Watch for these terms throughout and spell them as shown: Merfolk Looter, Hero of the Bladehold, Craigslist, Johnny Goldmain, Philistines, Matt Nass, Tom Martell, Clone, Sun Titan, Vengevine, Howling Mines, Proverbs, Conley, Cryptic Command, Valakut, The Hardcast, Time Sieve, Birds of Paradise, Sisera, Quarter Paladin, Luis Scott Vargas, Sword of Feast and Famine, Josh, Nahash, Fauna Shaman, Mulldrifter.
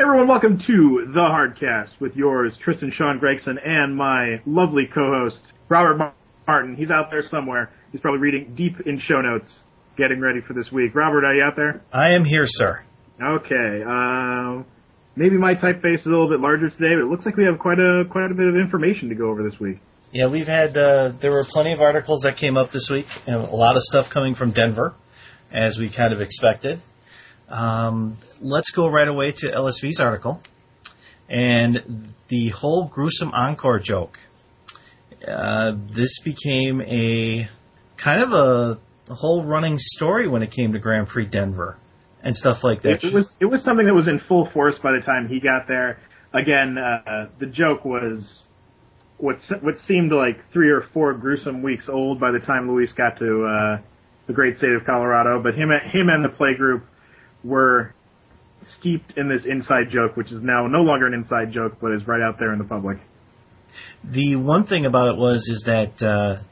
Everyone, welcome to The Hardcast with yours, Tristan Sean Gregson, and my lovely co-host, Robert Martin. He's out there somewhere. He's probably reading deep in show notes, getting ready for this week. Robert, are you out there? I am here, sir. Okay. Maybe my typeface is a little bit larger today, but it looks like we have quite a bit of information to go over this week. Yeah, we've had there were plenty of articles that came up this week, and a lot of stuff coming from Denver, as we kind of expected. Let's go right away to LSV's article and the whole gruesome encore joke. This became a kind of a whole running story when it came to Grand Prix Denver and stuff like that. It was something that was in full force by the time he got there. Again, the joke was what seemed like 3 or 4 gruesome weeks old by the time Luis got to the great state of Colorado, but him and the play group were steeped in this inside joke, which is now no longer an inside joke, but is right out there in the public. The one thing about it is that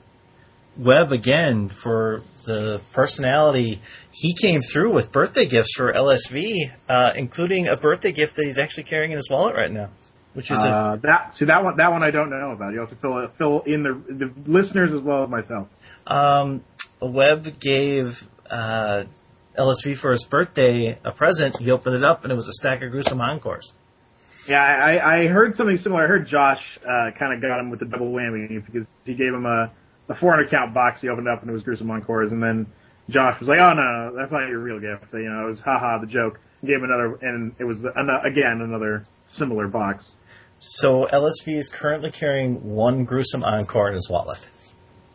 Webb, again, for the personality, he came through with birthday gifts for LSV, including a birthday gift that he's actually carrying in his wallet right now, which is that one I don't know about. You have to fill in the listeners as well as myself. Webb gave LSV for his birthday a present. He opened it up, and it was a stack of gruesome encores. Yeah, I heard something similar. I heard Josh kind of got him with the double whammy because he gave him a 400-count box. He opened it up, and it was gruesome encores. And then Josh was like, "Oh no, that's not your real gift. You know, it was haha the joke." He gave him another, and it was again another similar box. So LSV is currently carrying 1 gruesome encore in his wallet.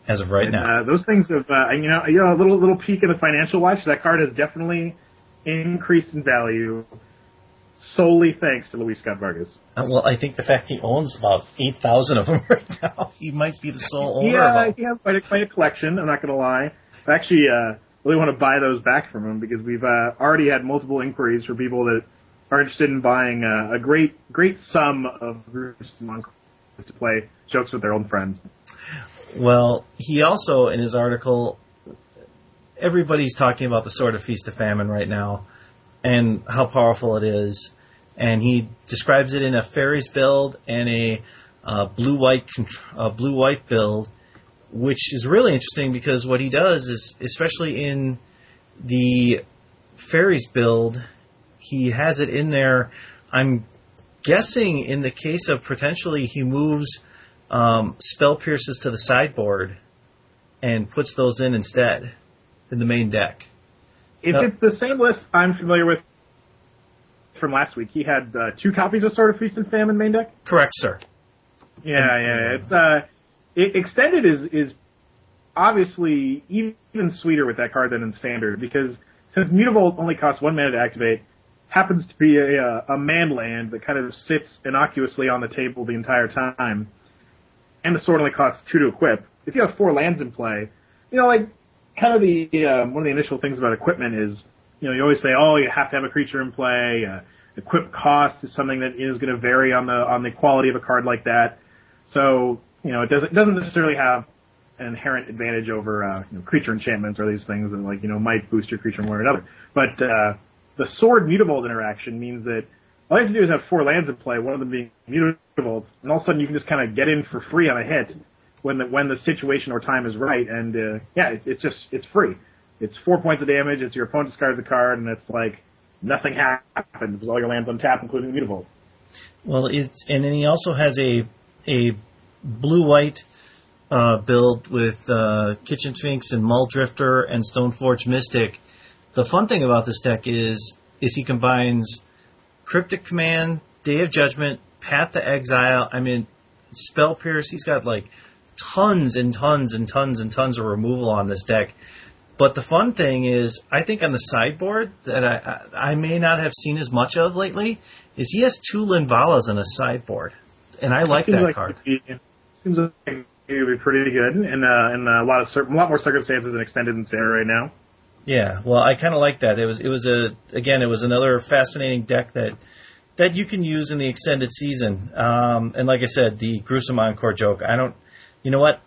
As of right now, those things have a little peek in the financial watch. That card has definitely increased in value solely thanks to Luis Scott Vargas. Well, I think the fact he owns about 8,000 of them right now, he might be the sole owner. Yeah, he has quite a collection. I'm not going to lie. I actually really want to buy those back from him because we've already had multiple inquiries for people that are interested in buying a great sum of groups to play jokes with their own friends. Well, he also, in his article, everybody's talking about the Sword of Feast and Famine right now and how powerful it is. And he describes it in a fairies build and a blue-white build, which is really interesting because what he does is, especially in the fairies build, he has it in there. I'm guessing in the case of potentially he moves spell pierces to the sideboard and puts those in instead in the main deck. It's the same list I'm familiar with from last week, he had 2 copies of Sword of Feast and Famine main deck? Correct, sir. Yeah. It's extended is obviously even sweeter with that card than in standard because since Mutavault only costs 1 mana to activate, happens to be a man land that kind of sits innocuously on the table the entire time. And the sword only costs 2 to equip. If you have 4 lands in play, kind of the one of the initial things about equipment is, you always say, oh, you have to have a creature in play. Equip cost is something that is going to vary on the quality of a card like that. So, it doesn't necessarily have an inherent advantage over creature enchantments or these things that might boost your creature one or another. But the sword Mutavault interaction means that all you have to do is have 4 lands in play, one of them being mutable, and all of a sudden you can just kind of get in for free on a hit when the situation or time is right. And it's free. It's 4 points of damage. It's your opponent discards a card, and it's like nothing happens because all your lands on tap, including mutable. Well, and then he also has a blue-white build with Kitchen Sphinx and Mulldrifter and Stoneforge Mystic. The fun thing about this deck is he combines Cryptic Command, Day of Judgment, Path to Exile. Spell Pierce. He's got tons and tons and tons and tons of removal on this deck. But the fun thing is, I think on the sideboard that I may not have seen as much of lately is he has 2 Linvalas on his sideboard, and I like that card. Seems like it would be pretty good in a lot more circumstances than extended and standard right now. Yeah, well, I kind of like that. It was another fascinating deck that you can use in the extended season. And like I said, the gruesome encore joke. I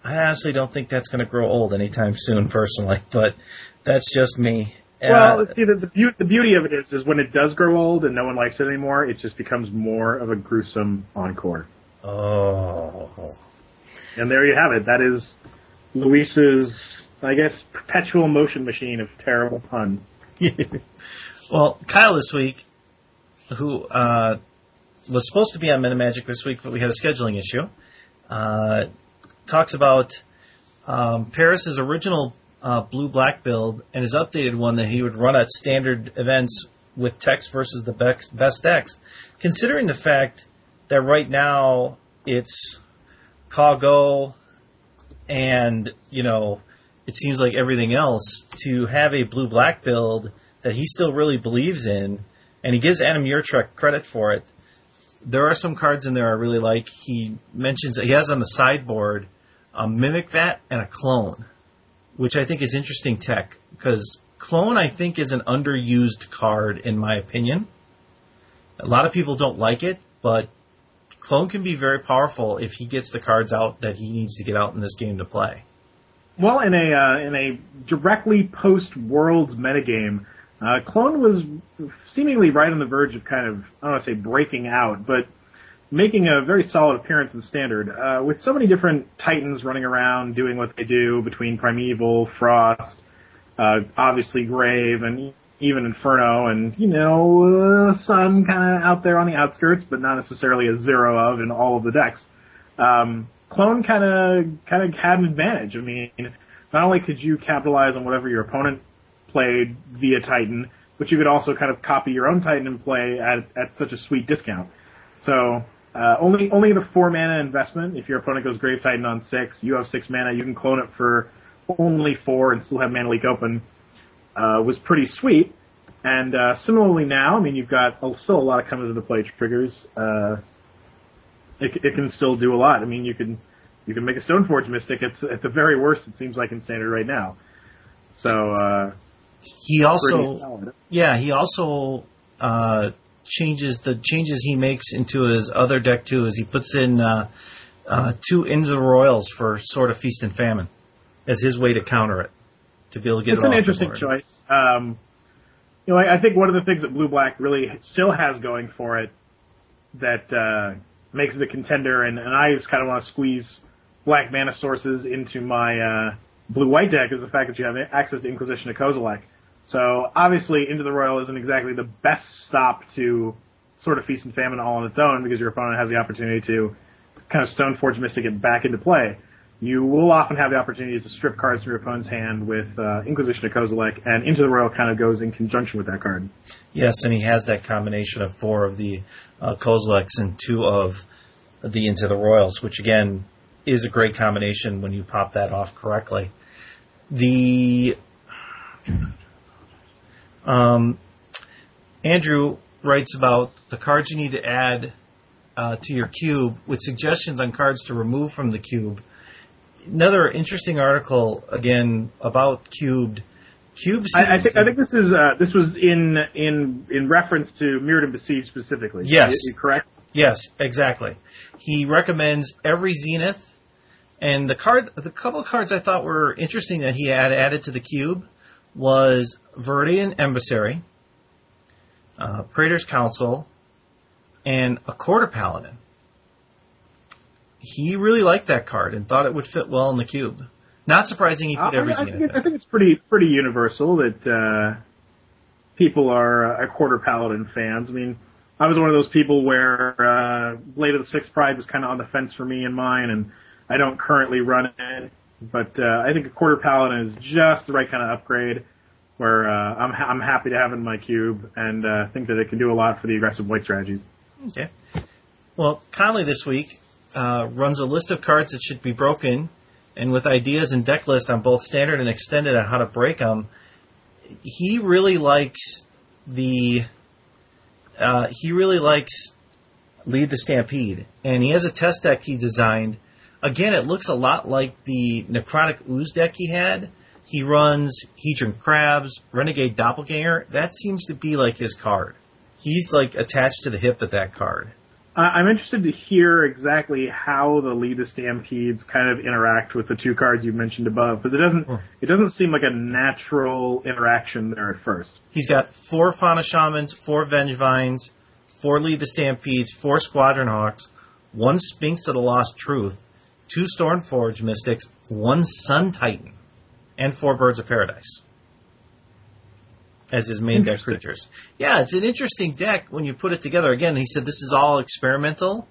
honestly don't think that's going to grow old anytime soon, personally. But that's just me. Well, see, the beauty of it is when it does grow old and no one likes it anymore, it just becomes more of a gruesome encore. Oh. And there you have it. That is Luis's, I guess, perpetual motion machine of terrible pun. Well, Kyle this week, who was supposed to be on MetaMagic this week, but we had a scheduling issue, talks about Paris' original blue-black build and his updated one that he would run at standard events with Tex versus the best decks, considering the fact that right now it's Cog and, you know, it seems like everything else, to have a blue-black build that he still really believes in, and he gives Adam Yurtrek credit for it. There are some cards in there I really like. He mentions that he has on the sideboard a Mimic Vat and a Clone, which I think is interesting tech, because Clone, I think, is an underused card, in my opinion. A lot of people don't like it, but Clone can be very powerful if he gets the cards out that he needs to get out in this game to play. Well, in a directly post-Worlds metagame, Clone was seemingly right on the verge of kind of, I don't want to say breaking out, but making a very solid appearance in Standard. With so many different Titans running around doing what they do between Primeval, Frost, obviously Grave, and even Inferno, and, you know, Sun kind of out there on the outskirts, but not necessarily a zero of in all of the decks. Clone kind of had an advantage. I mean, not only could you capitalize on whatever your opponent played via Titan, but you could also kind of copy your own Titan and play at such a sweet discount. So only the 4 mana investment. If your opponent goes Grave Titan on 6, you have 6 mana. You can clone it for only 4 and still have mana leak open. Was pretty sweet. And similarly now, I mean, you've got still a lot of comes into play triggers. It can still do a lot. I mean, you can make a Stoneforge Mystic. It's at the very worst, it seems like, in Standard right now. So he also changes he makes into his other deck too. Is he puts in 2 Into the Roils for Sword of Feast and Famine as his way to counter it, to be able to get it off. It's an interesting choice. You know, I think one of the things that Blue Black really still has going for it that makes it a contender, and I just kind of want to squeeze black mana sources into my blue-white deck, is the fact that you have access to Inquisition of Kozilek. So, obviously, Into the Roil isn't exactly the best stop to sort of Feast and Famine all on its own, because your opponent has the opportunity to kind of Stoneforge Mystic it back into play. You will often have the opportunity to strip cards from your opponent's hand with Inquisition of Kozilek, and Into the Roil kind of goes in conjunction with that card. Yes, and he has that combination of 4 of the Kozileks and 2 of the Into the Roils, which, again, is a great combination when you pop that off correctly. Andrew writes about the cards you need to add to your cube, with suggestions on cards to remove from the cube. Another interesting article, again, about Cubed. I think this is this was in reference to Mirrodin Besieged specifically. Yes. Is it correct? Yes, exactly. He recommends every Zenith, and the couple of cards I thought were interesting that he had added to the cube was Viridian Emissary, Praetor's Council, and a Quarter Paladin. He really liked that card and thought it would fit well in the cube. Not surprising he put every Zenith. I think it's pretty universal that people are Quarter Paladin fans. I mean, I was one of those people where Blade of the Sixth Pride was kind of on the fence for me and mine, and I don't currently run it. But I think a Quarter Paladin is just the right kind of upgrade, where I'm happy to have it in my cube, and think that it can do a lot for the aggressive white strategies. Okay. Well, Conley this week runs a list of cards that should be broken, and with ideas and deck lists on both Standard and Extended on how to break them. He really likes Lead the Stampede, and he has a test deck he designed. Again, it looks a lot like the Necrotic Ooze deck he had. He runs Hedron Crabs, Renegade Doppelganger. That seems to be like his card. He's like attached to the hip with that card. I'm interested to hear exactly how the Lead the Stampedes kind of interact with the two cards you mentioned above, because it doesn't seem like a natural interaction there at first. He's got 4 Fauna Shamans, 4 Vengevines, 4 Lead the Stampedes, 4 Squadron Hawks, 1 Sphinx of the Lost Truth, 2 Stoneforge Mystics, 1 Sun Titan, and 4 Birds of Paradise as his main deck creatures. Yeah, it's an interesting deck when you put it together. Again, he said this is all experimental,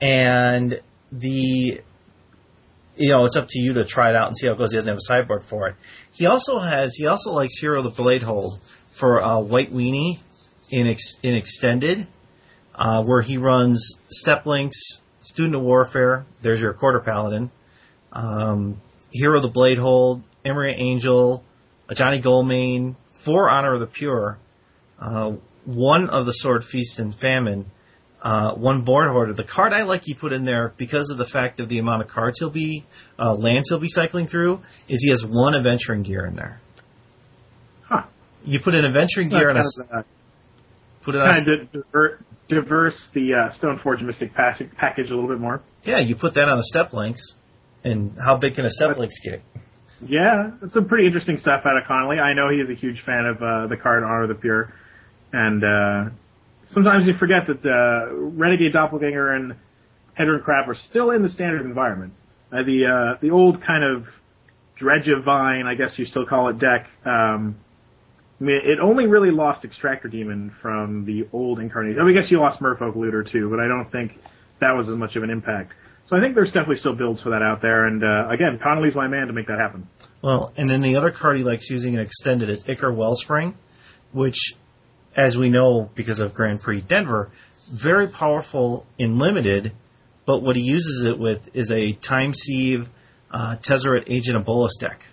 and it's up to you to try it out and see how it goes. He doesn't have a sideboard for it. He also likes Hero of the Bladehold for White Weenie in Extended, where he runs Steppe Lynx, Student of Warfare, there's your Quarter Paladin, Hero of the Bladehold, Emery Angel, Johnny Goldmain, 4 Honor of the Pure, 1 of the Sword of Feast and Famine, 1 Born Hoarder. The card I like he put in there, because of the fact of the amount of cards lands he'll be cycling through, is he has 1 Adventuring Gear in there. Huh. You put an Adventuring Gear in a... Diverse the Stoneforge Mystic package a little bit more. Yeah, you put that on a Steppe Lynx, and how big can a Steppe Lynx get? Yeah, that's some pretty interesting stuff out of Conley. I know he is a huge fan of the card Honor of the Pure, and sometimes you forget that Renegade Doppelganger and Hedron Crab are still in the standard environment. The old kind of Dredgevine, I guess you still call it, deck, I mean, it only really lost Extractor Demon from the old incarnation. I mean, I guess you lost Merfolk Looter too, but I don't think that was as much of an impact. So I think there's definitely still builds for that out there, and again, Connolly's my man to make that happen. Well, and then the other card he likes using in Extended is Ichor Wellspring, which, as we know because of Grand Prix Denver, very powerful in Limited, but what he uses it with is a Time Sieve Tezzeret Agent of Bolas deck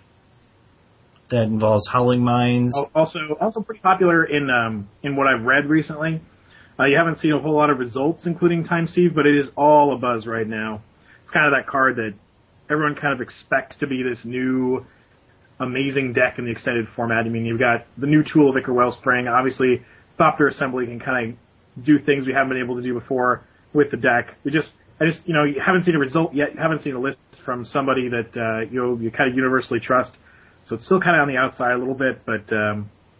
that involves Howling Mines. Also pretty popular in what I've read recently. You haven't seen a whole lot of results, including Time Sieve, but it is all a buzz right now. It's kind of that card that everyone kind of expects to be this new, amazing deck in the Extended format. I mean, you've got the new tool of Ichor Wellspring. Obviously, Thopter Assembly can kind of do things we haven't been able to do before with the deck. You haven't seen a result yet. You haven't seen a list from somebody that you kind of universally trust. So it's still kind of on the outside a little bit, but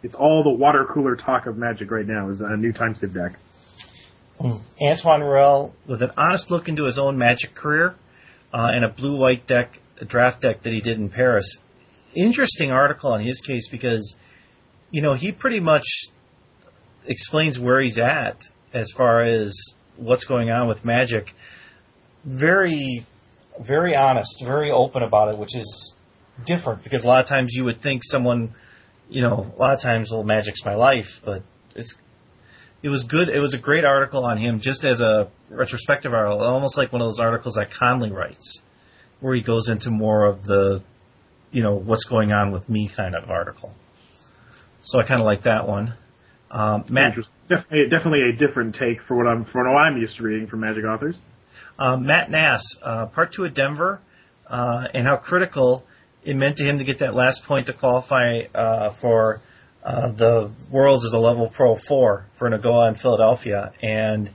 it's all the water cooler talk of Magic right now is a new Time Sieve deck. Antoine Ruel, with an honest look into his own Magic career and a blue-white deck, a draft deck that he did in Paris. Interesting article on his case because, he pretty much explains where he's at as far as what's going on with Magic. Very, very honest, very open about it, which is different because a lot of times you would think someone, a lot of times, Magic's my life, but it was good. It was a great article on him, just as a retrospective article, almost like one of those articles that Conley writes, where he goes into more of the, what's going on with me kind of article. So I kind of like that one. Matt, definitely a different take from what I'm used to reading from Magic authors. Matt Nass, Part 2 of Denver, and how critical it meant to him to get that last point to qualify for the Worlds as a level Pro 4 for Nagoya in Philadelphia, and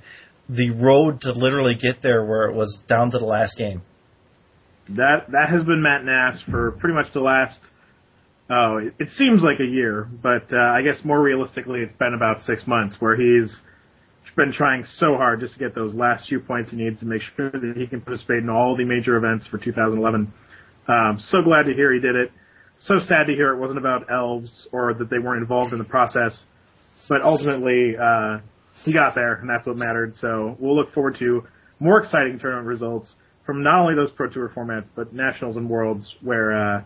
the road to literally get there where it was down to the last game. That has been Matt Nass for pretty much the last, it seems like a year, but I guess more realistically it's been about 6 months where he's been trying so hard just to get those last few points he needs to make sure that he can participate in all the major events for 2011. So glad to hear he did it. So sad to hear it wasn't about elves or that they weren't involved in the process. But ultimately, he got there, and that's what mattered. So we'll look forward to more exciting tournament results from not only those Pro Tour formats, but Nationals and Worlds, where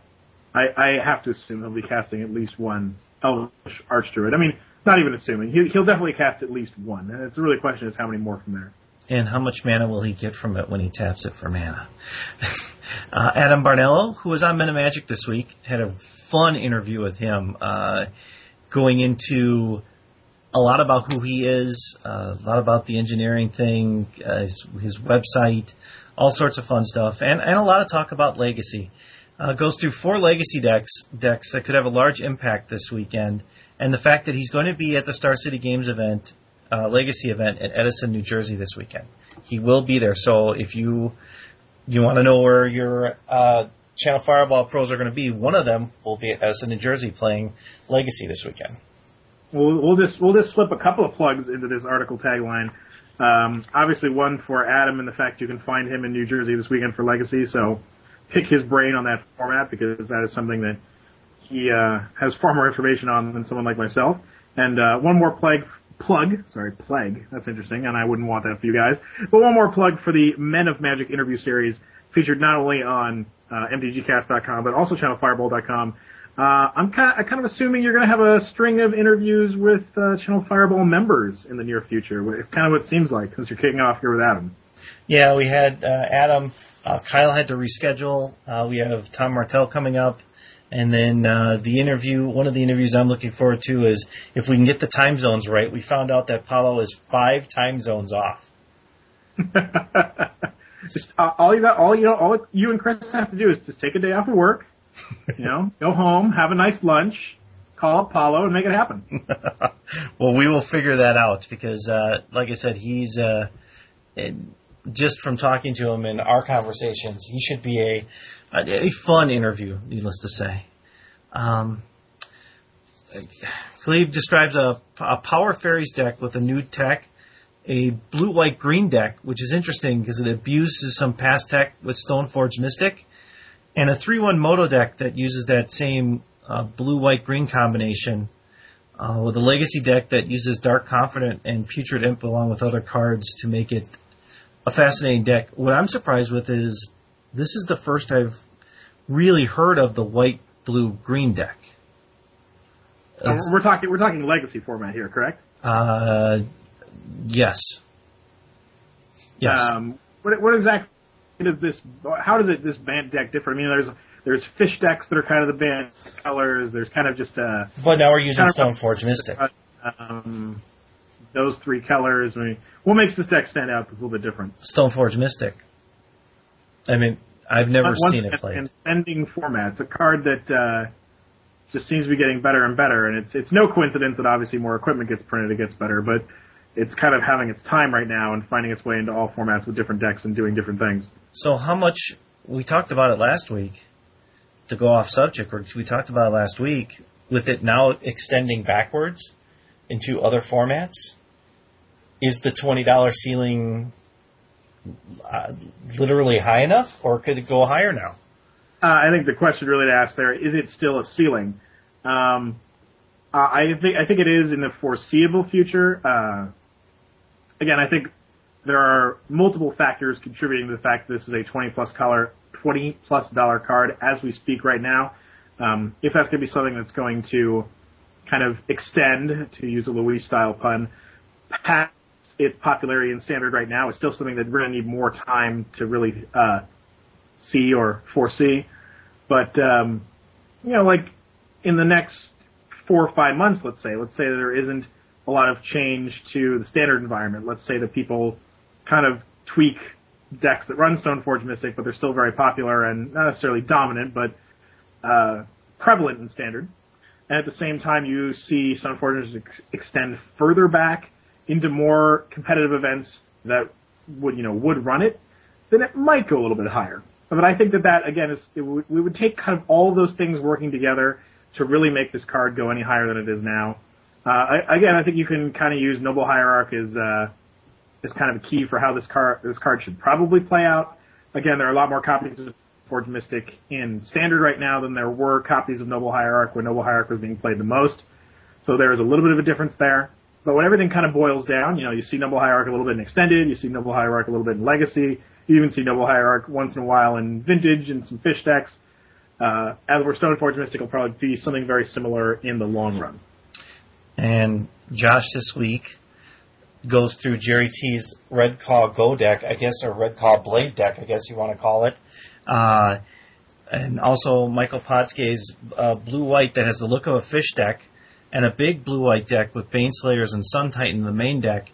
I have to assume he'll be casting at least one Elvish Archdruid. I mean, not even assuming. He'll definitely cast at least one. And it's really the question is how many more from there. And how much mana will he get from it when he taps it for mana? Adam Barnello, who was on MetaMagic this week, had a fun interview with him going into a lot about who he is, a lot about the engineering thing, his website, all sorts of fun stuff, and a lot of talk about Legacy. Goes through 4 Legacy decks that could have a large impact this weekend, and the fact that he's going to be at the Star City Games event Legacy event in Edison, New Jersey this weekend. He will be there, so if you want to know where your Channel Fireball pros are going to be, one of them will be at Edison, New Jersey playing Legacy this weekend. We'll just slip a couple of plugs into this article tagline. Obviously one for Adam and the fact you can find him in New Jersey this weekend for Legacy, so pick his brain on that format because that is something that he has far more information on than someone like myself. And one more plug, that's interesting, and I wouldn't want that for you guys, but one more plug for the Men of Magic interview series featured not only on mdgcast.com but also channelfireball.com. I'm kind of assuming you're going to have a string of interviews with Channel Fireball members in the near future. It's kind of what it seems like since you're kicking off here with Adam. Yeah, we had Adam. Kyle had to reschedule. We have Tom Martell coming up. And then one of the interviews I'm looking forward to is if we can get the time zones right. We found out that Paulo is 5 time zones off. All you and Chris have to do is just take a day off of work. Go home, have a nice lunch, call up Paulo, and make it happen. Well, we will figure that out because, like I said, he's just from talking to him in our conversations, he should be a fun interview, needless to say. Cleve describes a Power Fairies deck with a new tech, a blue-white-green deck, which is interesting because it abuses some past tech with Stoneforge Mystic, and a 3-1 Moto deck that uses that same blue-white-green combination with a Legacy deck that uses Dark Confidant and Putrid Imp along with other cards to make it a fascinating deck. What I'm surprised with is this is the first I've really heard of the white-blue-green deck. We're talking Legacy format here, correct? Yes. What exactly? How does this Bant deck differ? I mean, there's fish decks that are kind of the Bant colors. There's kind of just a... But now we're using Stoneforge Mystic. Those three colors. I mean, what makes this deck stand out is a little bit different. Stoneforge Mystic. I mean, I've never seen it played. It's an ascending format. It's a card that just seems to be getting better and better. And it's no coincidence that obviously more equipment gets printed, it gets better. But it's kind of having its time right now and finding its way into all formats with different decks and doing different things. So how much, we talked about it last week, to go off subject, with it now extending backwards into other formats, is the $20 ceiling literally high enough, or could it go higher now? I think the question really to ask there, is it still a ceiling? I think it is in the foreseeable future. Again, I think there are multiple factors contributing to the fact that this is a $20 card as we speak right now. If that's going to be something that's going to kind of extend, to use a Luis-style pun, past its popularity and standard right now, it's still something that we're going to need more time to really see or foresee. But, like in the next 4 or 5 months, let's say there isn't a lot of change to the standard environment. Let's say that people kind of tweak decks that run Stoneforge Mystic, but they're still very popular and not necessarily dominant, but prevalent in standard. And at the same time, you see Stoneforge Mystic extend further back into more competitive events that would run it. Then it might go a little bit higher. But I think that again we would take kind of all of those things working together to really make this card go any higher than it is now. I think you can kind of use Noble Hierarch as kind of a key for how this card should probably play out. Again, there are a lot more copies of Forge Mystic in Standard right now than there were copies of Noble Hierarch when Noble Hierarch was being played the most. So there is a little bit of a difference there. But when everything kind of boils down, you see Noble Hierarch a little bit in Extended, you see Noble Hierarch a little bit in Legacy, you even see Noble Hierarch once in a while in Vintage and some Fish decks. As we're Stoneforge Mystic will probably be something very similar in the long run. And Josh this week goes through Jerry T's Red Claw Go deck, I guess, or Red Claw Blade deck, I guess you want to call it. And also Michael Podsky's blue-white that has the look of a fish deck, and a big blue-white deck with Baneslayers and Sun Titan in the main deck.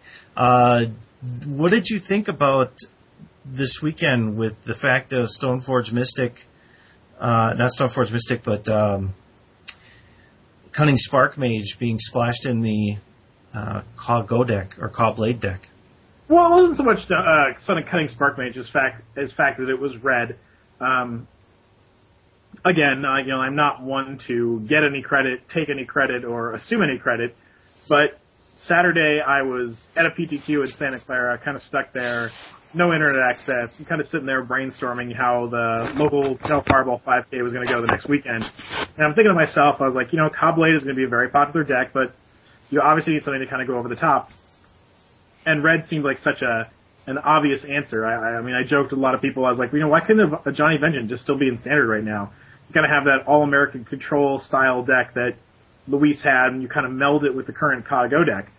What did you think about this weekend with the fact of Stoneforge Mystic... not Stoneforge Mystic, but Cunning Spark Mage being splashed in the Kaw-Go deck or Kaw-Blade deck. Well, it wasn't so much Sun and Cunning Sparkmage as fact that it was red. Again, I'm not one to get any credit, take any credit, or assume any credit, but Saturday I was at a PTQ in Santa Clara, kind of stuck there, no internet access, and kind of sitting there brainstorming how the local Fireball 5K was going to go the next weekend. And I'm thinking to myself, I was like, Kaw-Blade is going to be a very popular deck, but you obviously need something to kind of go over the top. And red seemed like such an obvious answer. I mean, I joked with a lot of people. I was like, why couldn't a Johnny Vengeance just still be in standard right now? You kind of have that all-American control style deck that Luis had, and you kind of meld it with the current Kaw-Go deck.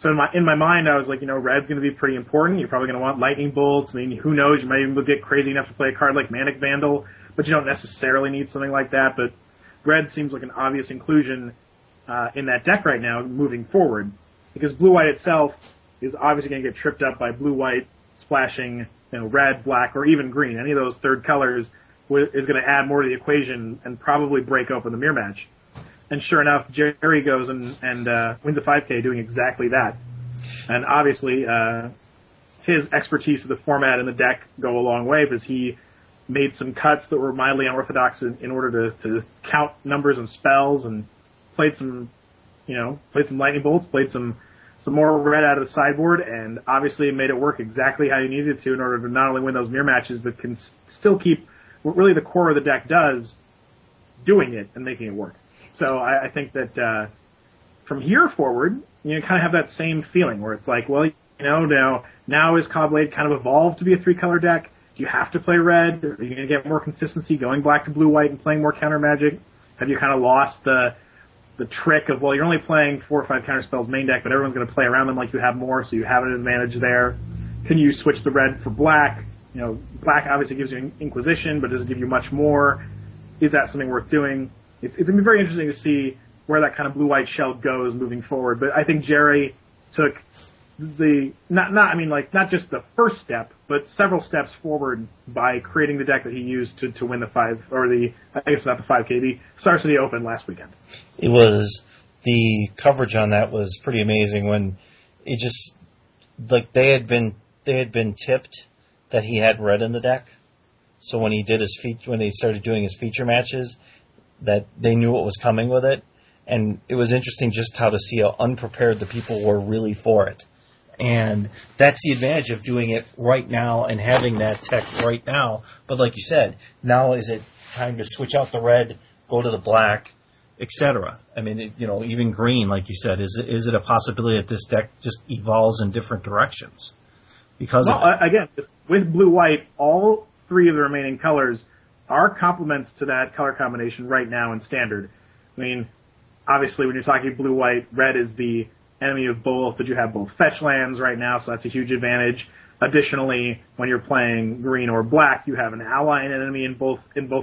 So in my mind, I was like, red's going to be pretty important. You're probably going to want lightning bolts. I mean, who knows? You might even get crazy enough to play a card like Manic Vandal, but you don't necessarily need something like that. But red seems like an obvious inclusion in that deck right now moving forward, because blue-white itself is obviously going to get tripped up by blue-white splashing, red, black, or even green. Any of those third colors is going to add more to the equation and probably break open the mirror match. And sure enough, Jerry goes and wins the 5K doing exactly that. And obviously, his expertise of the format and the deck go a long way, because he made some cuts that were mildly unorthodox in order to count numbers and spells, and played some lightning bolts, played some more red out of the sideboard, and obviously made it work exactly how you needed to in order to not only win those mirror matches, but can still keep what really the core of the deck does, doing it and making it work. So I think that from here forward, kind of have that same feeling where it's like, well, now is Kaw-Blade kind of evolved to be a three-color deck? Do you have to play red? Are you going to get more consistency going black to blue-white and playing more counter magic? Have you kind of lost the trick of, well, you're only playing 4 or 5 counter spells main deck, but everyone's going to play around them like you have more, so you have an advantage there. Can you switch the red for black? Black obviously gives you Inquisition, but does it give you much more? Is that something worth doing? It's going to be very interesting to see where that kind of blue-white shell goes moving forward. But I think Jerry took not just the first step, but several steps forward by creating the deck that he used to win the 5, or the, I guess not the 5K, the Star City Open last weekend. It was, the coverage on that was pretty amazing when it just, like, they had been tipped that he had red in the deck. So when he did when they started doing his feature matches, that they knew what was coming with it, and it was interesting just how to see how unprepared the people were really for it. And that's the advantage of doing it right now and having that tech right now. But like you said, now is it time to switch out the red, go to the black, etc. I mean, even green, like you said, is it a possibility that this deck just evolves in different directions? Because again, with blue-white, all 3 of the remaining colors are complements to that color combination right now in standard. I mean, obviously, when you're talking blue-white, red is the enemy of both, but you have both fetch lands right now, so that's a huge advantage. Additionally, when you're playing green or black, you have an ally and an enemy in both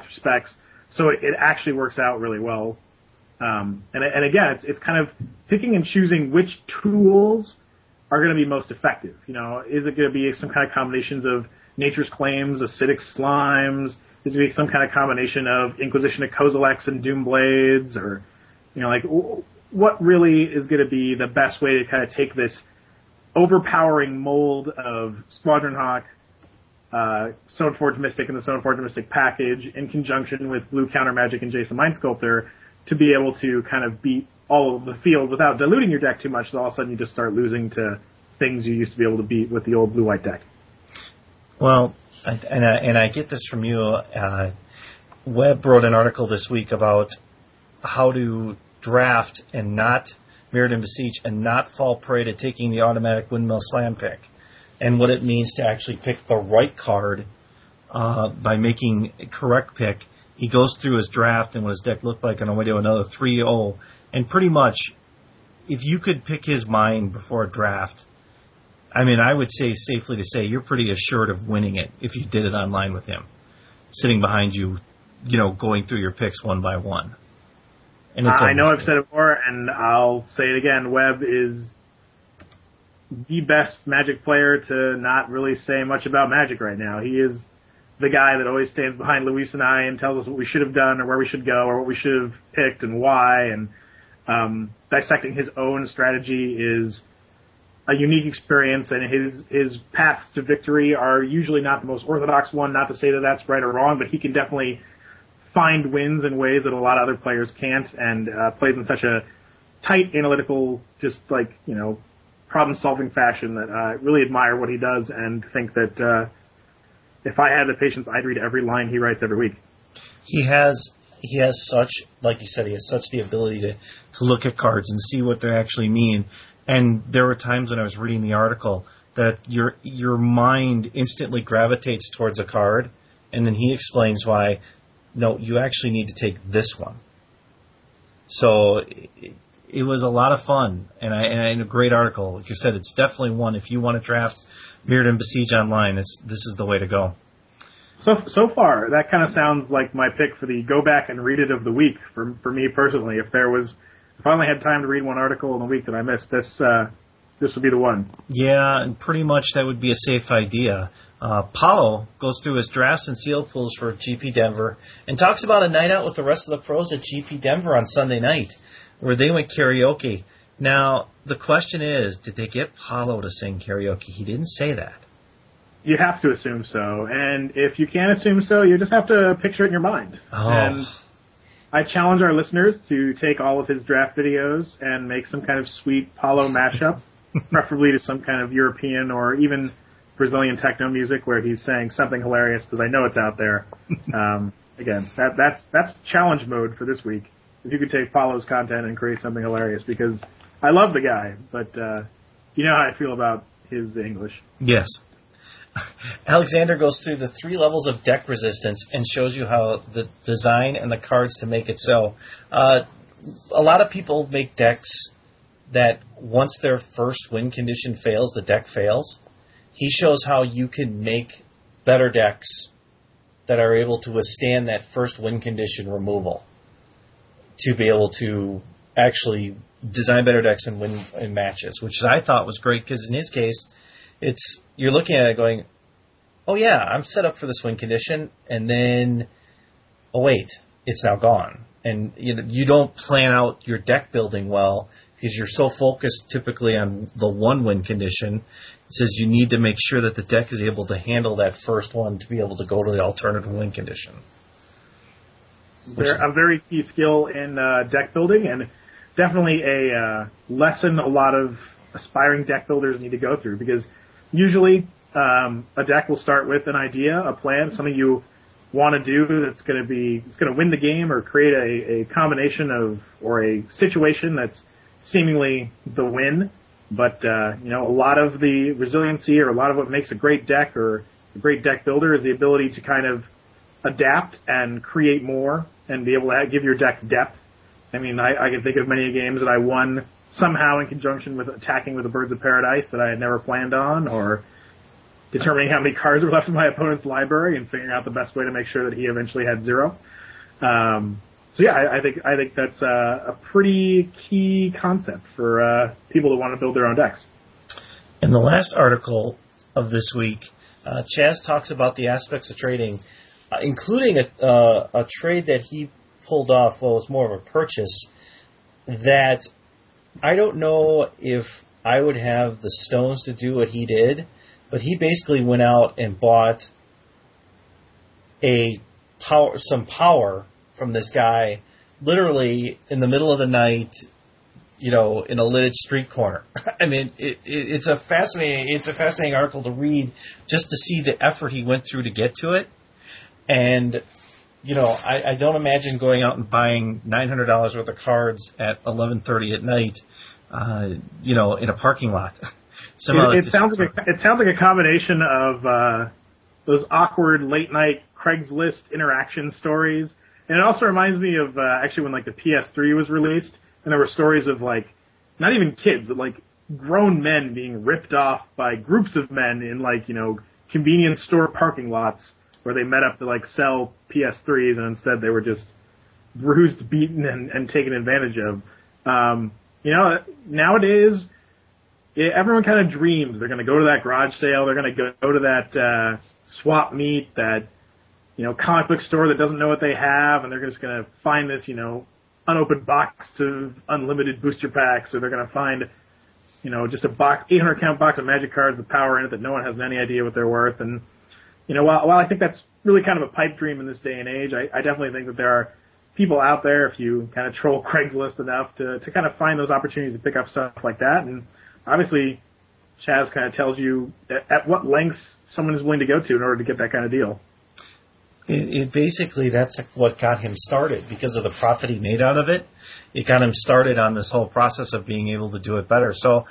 respects, so it actually works out really well. And again, it's kind of picking and choosing which tools are going to be most effective. Is it going to be some kind of combinations of Nature's Claims, acidic slimes? Is it going to be some kind of combination of Inquisition of Kozilek and Doom Blades? Or, what really is going to be the best way to kind of take this overpowering mold of Squadron Hawk, Stoneforge Mystic and the Stoneforge Mystic package in conjunction with Blue Counter Magic and Jason Mind Sculptor to be able to kind of beat all of the field without diluting your deck too much, so all of a sudden you just start losing to things you used to be able to beat with the old blue-white deck. Well, And I get this from you. Webb wrote an article this week about how to draft and not Mirrodin Besieged and not fall prey to taking the automatic windmill slam pick, and what it means to actually pick the right card by making a correct pick. He goes through his draft and what his deck looked like on the way to another 3-0, and pretty much if you could pick his mind before a draft, I mean, I would say safely to say you're pretty assured of winning it if you did it online with him, sitting behind you, going through your picks one by one. And it's I know I've said it before, and I'll say it again. Webb is the best Magic player to not really say much about Magic right now. He is the guy that always stands behind Luis and I and tells us what we should have done or where we should go or what we should have picked and why. And Dissecting his own strategy is a unique experience, and his paths to victory are usually not the most orthodox one, not to say that that's right or wrong, but he can definitely find wins in ways that a lot of other players can't, and plays in such a tight, analytical, just like, you know, problem-solving fashion that I really admire what he does and think that if I had the patience, I'd read every line he writes every week. He has such, like you said, he has such the ability to look at cards and see what they actually mean. And there were times when I was reading the article that your mind instantly gravitates towards a card, and then he explains why, no, you actually need to take this one. So it was a lot of fun, and a great article. Like you said, it's definitely one. If you want to draft Mirrodin Besieged online, this is the way to go. So far, that kind of sounds like my pick for the go back and read it of the week for me personally. If I only had time to read one article in a week that I missed, this would be the one. Yeah, and pretty much that would be a safe idea. Paulo goes through his drafts and seal pools for GP Denver and talks about a night out with the rest of the pros at GP Denver on Sunday night, where they went karaoke. Now, the question is, did they get Paulo to sing karaoke? He didn't say that. You have to assume so, and if you can't assume so, you just have to picture it in your mind. Oh. And I challenge our listeners to take all of his draft videos and make some kind of sweet Paulo mashup, preferably to some kind of European or even Brazilian techno music where he's saying something hilarious, because I know it's out there. Again, that's challenge mode for this week. If you could take Paulo's content and create something hilarious, because I love the guy, but you know how I feel about his English. Yes. Alexander goes through the 3 levels of deck resistance and shows you how the design and the cards to make it so. A lot of people make decks that once their first win condition fails, the deck fails. He shows how you can make better decks that are able to withstand that first win condition removal to be able to actually design better decks and win in matches, which I thought was great because in his case, you're looking at it going, oh yeah, I'm set up for this win condition, and then, oh wait, it's now gone. And you don't plan out your deck building well because you're so focused typically on the one win condition. It says you need to make sure that the deck is able to handle that first one to be able to go to the alternative win condition. They're a very key skill in deck building, and definitely a lesson a lot of aspiring deck builders need to go through, because usually a deck will start with an idea, a plan, something you want to do that's going to be, it's going to win the game or create a combination of, or a situation that's seemingly the win. But, a lot of the resiliency or a lot of what makes a great deck or a great deck builder is the ability to kind of adapt and create more and be able to give your deck depth. I mean, I can think of many games that I won somehow in conjunction with attacking with the Birds of Paradise that I had never planned on, or determining how many cards were left in my opponent's library and figuring out the best way to make sure that he eventually had 0. I think that's a pretty key concept for people that want to build their own decks. In the last article of this week, Chaz talks about the aspects of trading, including a trade that he pulled off. Well, it was more of a purchase that I don't know if I would have the stones to do what he did, but he basically went out and bought some power from this guy literally in the middle of the night, in a lit street corner. I mean, it's a fascinating article to read just to see the effort he went through to get to it. And I don't imagine going out and buying $900 worth of cards at 11:30 at night, in a parking lot. It sounds like a combination of those awkward late night Craigslist interaction stories, and it also reminds me of actually when like the PS3 was released, and there were stories of like not even kids, but like grown men being ripped off by groups of men in like convenience store parking lots, where they met up to like sell PS3s, and instead they were just bruised, beaten, and taken advantage of. Nowadays everyone kind of dreams they're going to go to that garage sale, they're going to go to that swap meet, that comic book store that doesn't know what they have, and they're just going to find this unopened box of unlimited booster packs, or they're going to find, you know, just a box, 800 count box of magic cards with power in it that no one has any idea what they're worth. And, you know, while I think that's really kind of a pipe dream in this day and age, I definitely think that there are people out there, if you kind of troll Craigslist enough, to kind of find those opportunities to pick up stuff like that. And obviously, Chaz kind of tells you at what lengths someone is willing to go to in order to get that kind of deal. It basically, that's what got him started. Because of the profit he made out of it, it got him started on this whole process of being able to do it better. So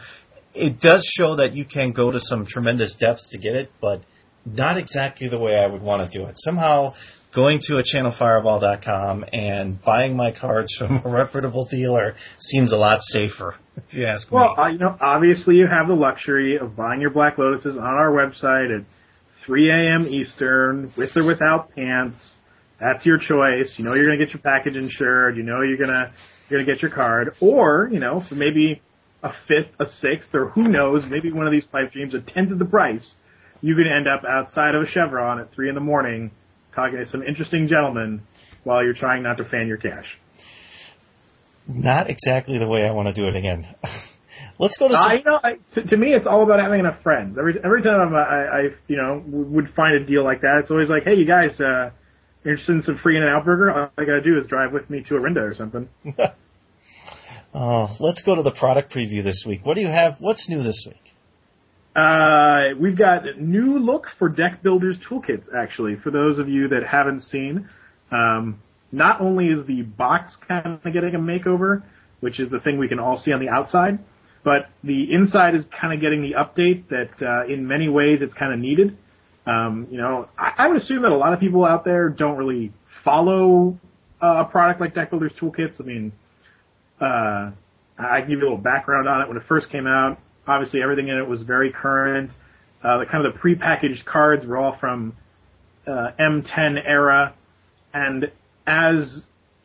it does show that you can go to some tremendous depths to get it, but not exactly the way I would want to do it. Somehow, going to a channelfireball.com and buying my cards from a reputable dealer seems a lot safer, if you ask me. Well, you know, obviously you have the luxury of buying your Black Lotuses on our website at 3 a.m. Eastern, with or without pants. That's your choice. You know you're going to get your package insured. You know you're going to get your card. Or, you know, for maybe a fifth, a sixth, or who knows, maybe one of these pipe dreams, a tenth of the price, you could end up outside of a Chevron at 3 in the morning talking to some interesting gentlemen while you're trying not to fan your cash. Not exactly the way I want to do it again. Let's go to. To me, it's all about having enough friends. Every time I you know, would find a deal like that, it's always like, hey, you guys, interested in some free In-N-Out burger? All I got to do is drive with me to Orinda or something. Let's go to the product preview this week. What do you have? What's new this week? We've got a new look for Deck Builders Toolkits, actually, for those of you that haven't seen. Not only is the box kind of getting a makeover, which is the thing we can all see on the outside, but the inside is kind of getting the update that in many ways it's kind of needed. You know, I would assume that a lot of people out there don't really follow a product like Deck Builders Toolkits. I mean, I can give you a little background on it. When it first came out, obviously, everything in it was very current. The kind of the prepackaged cards were all from M10 era, and as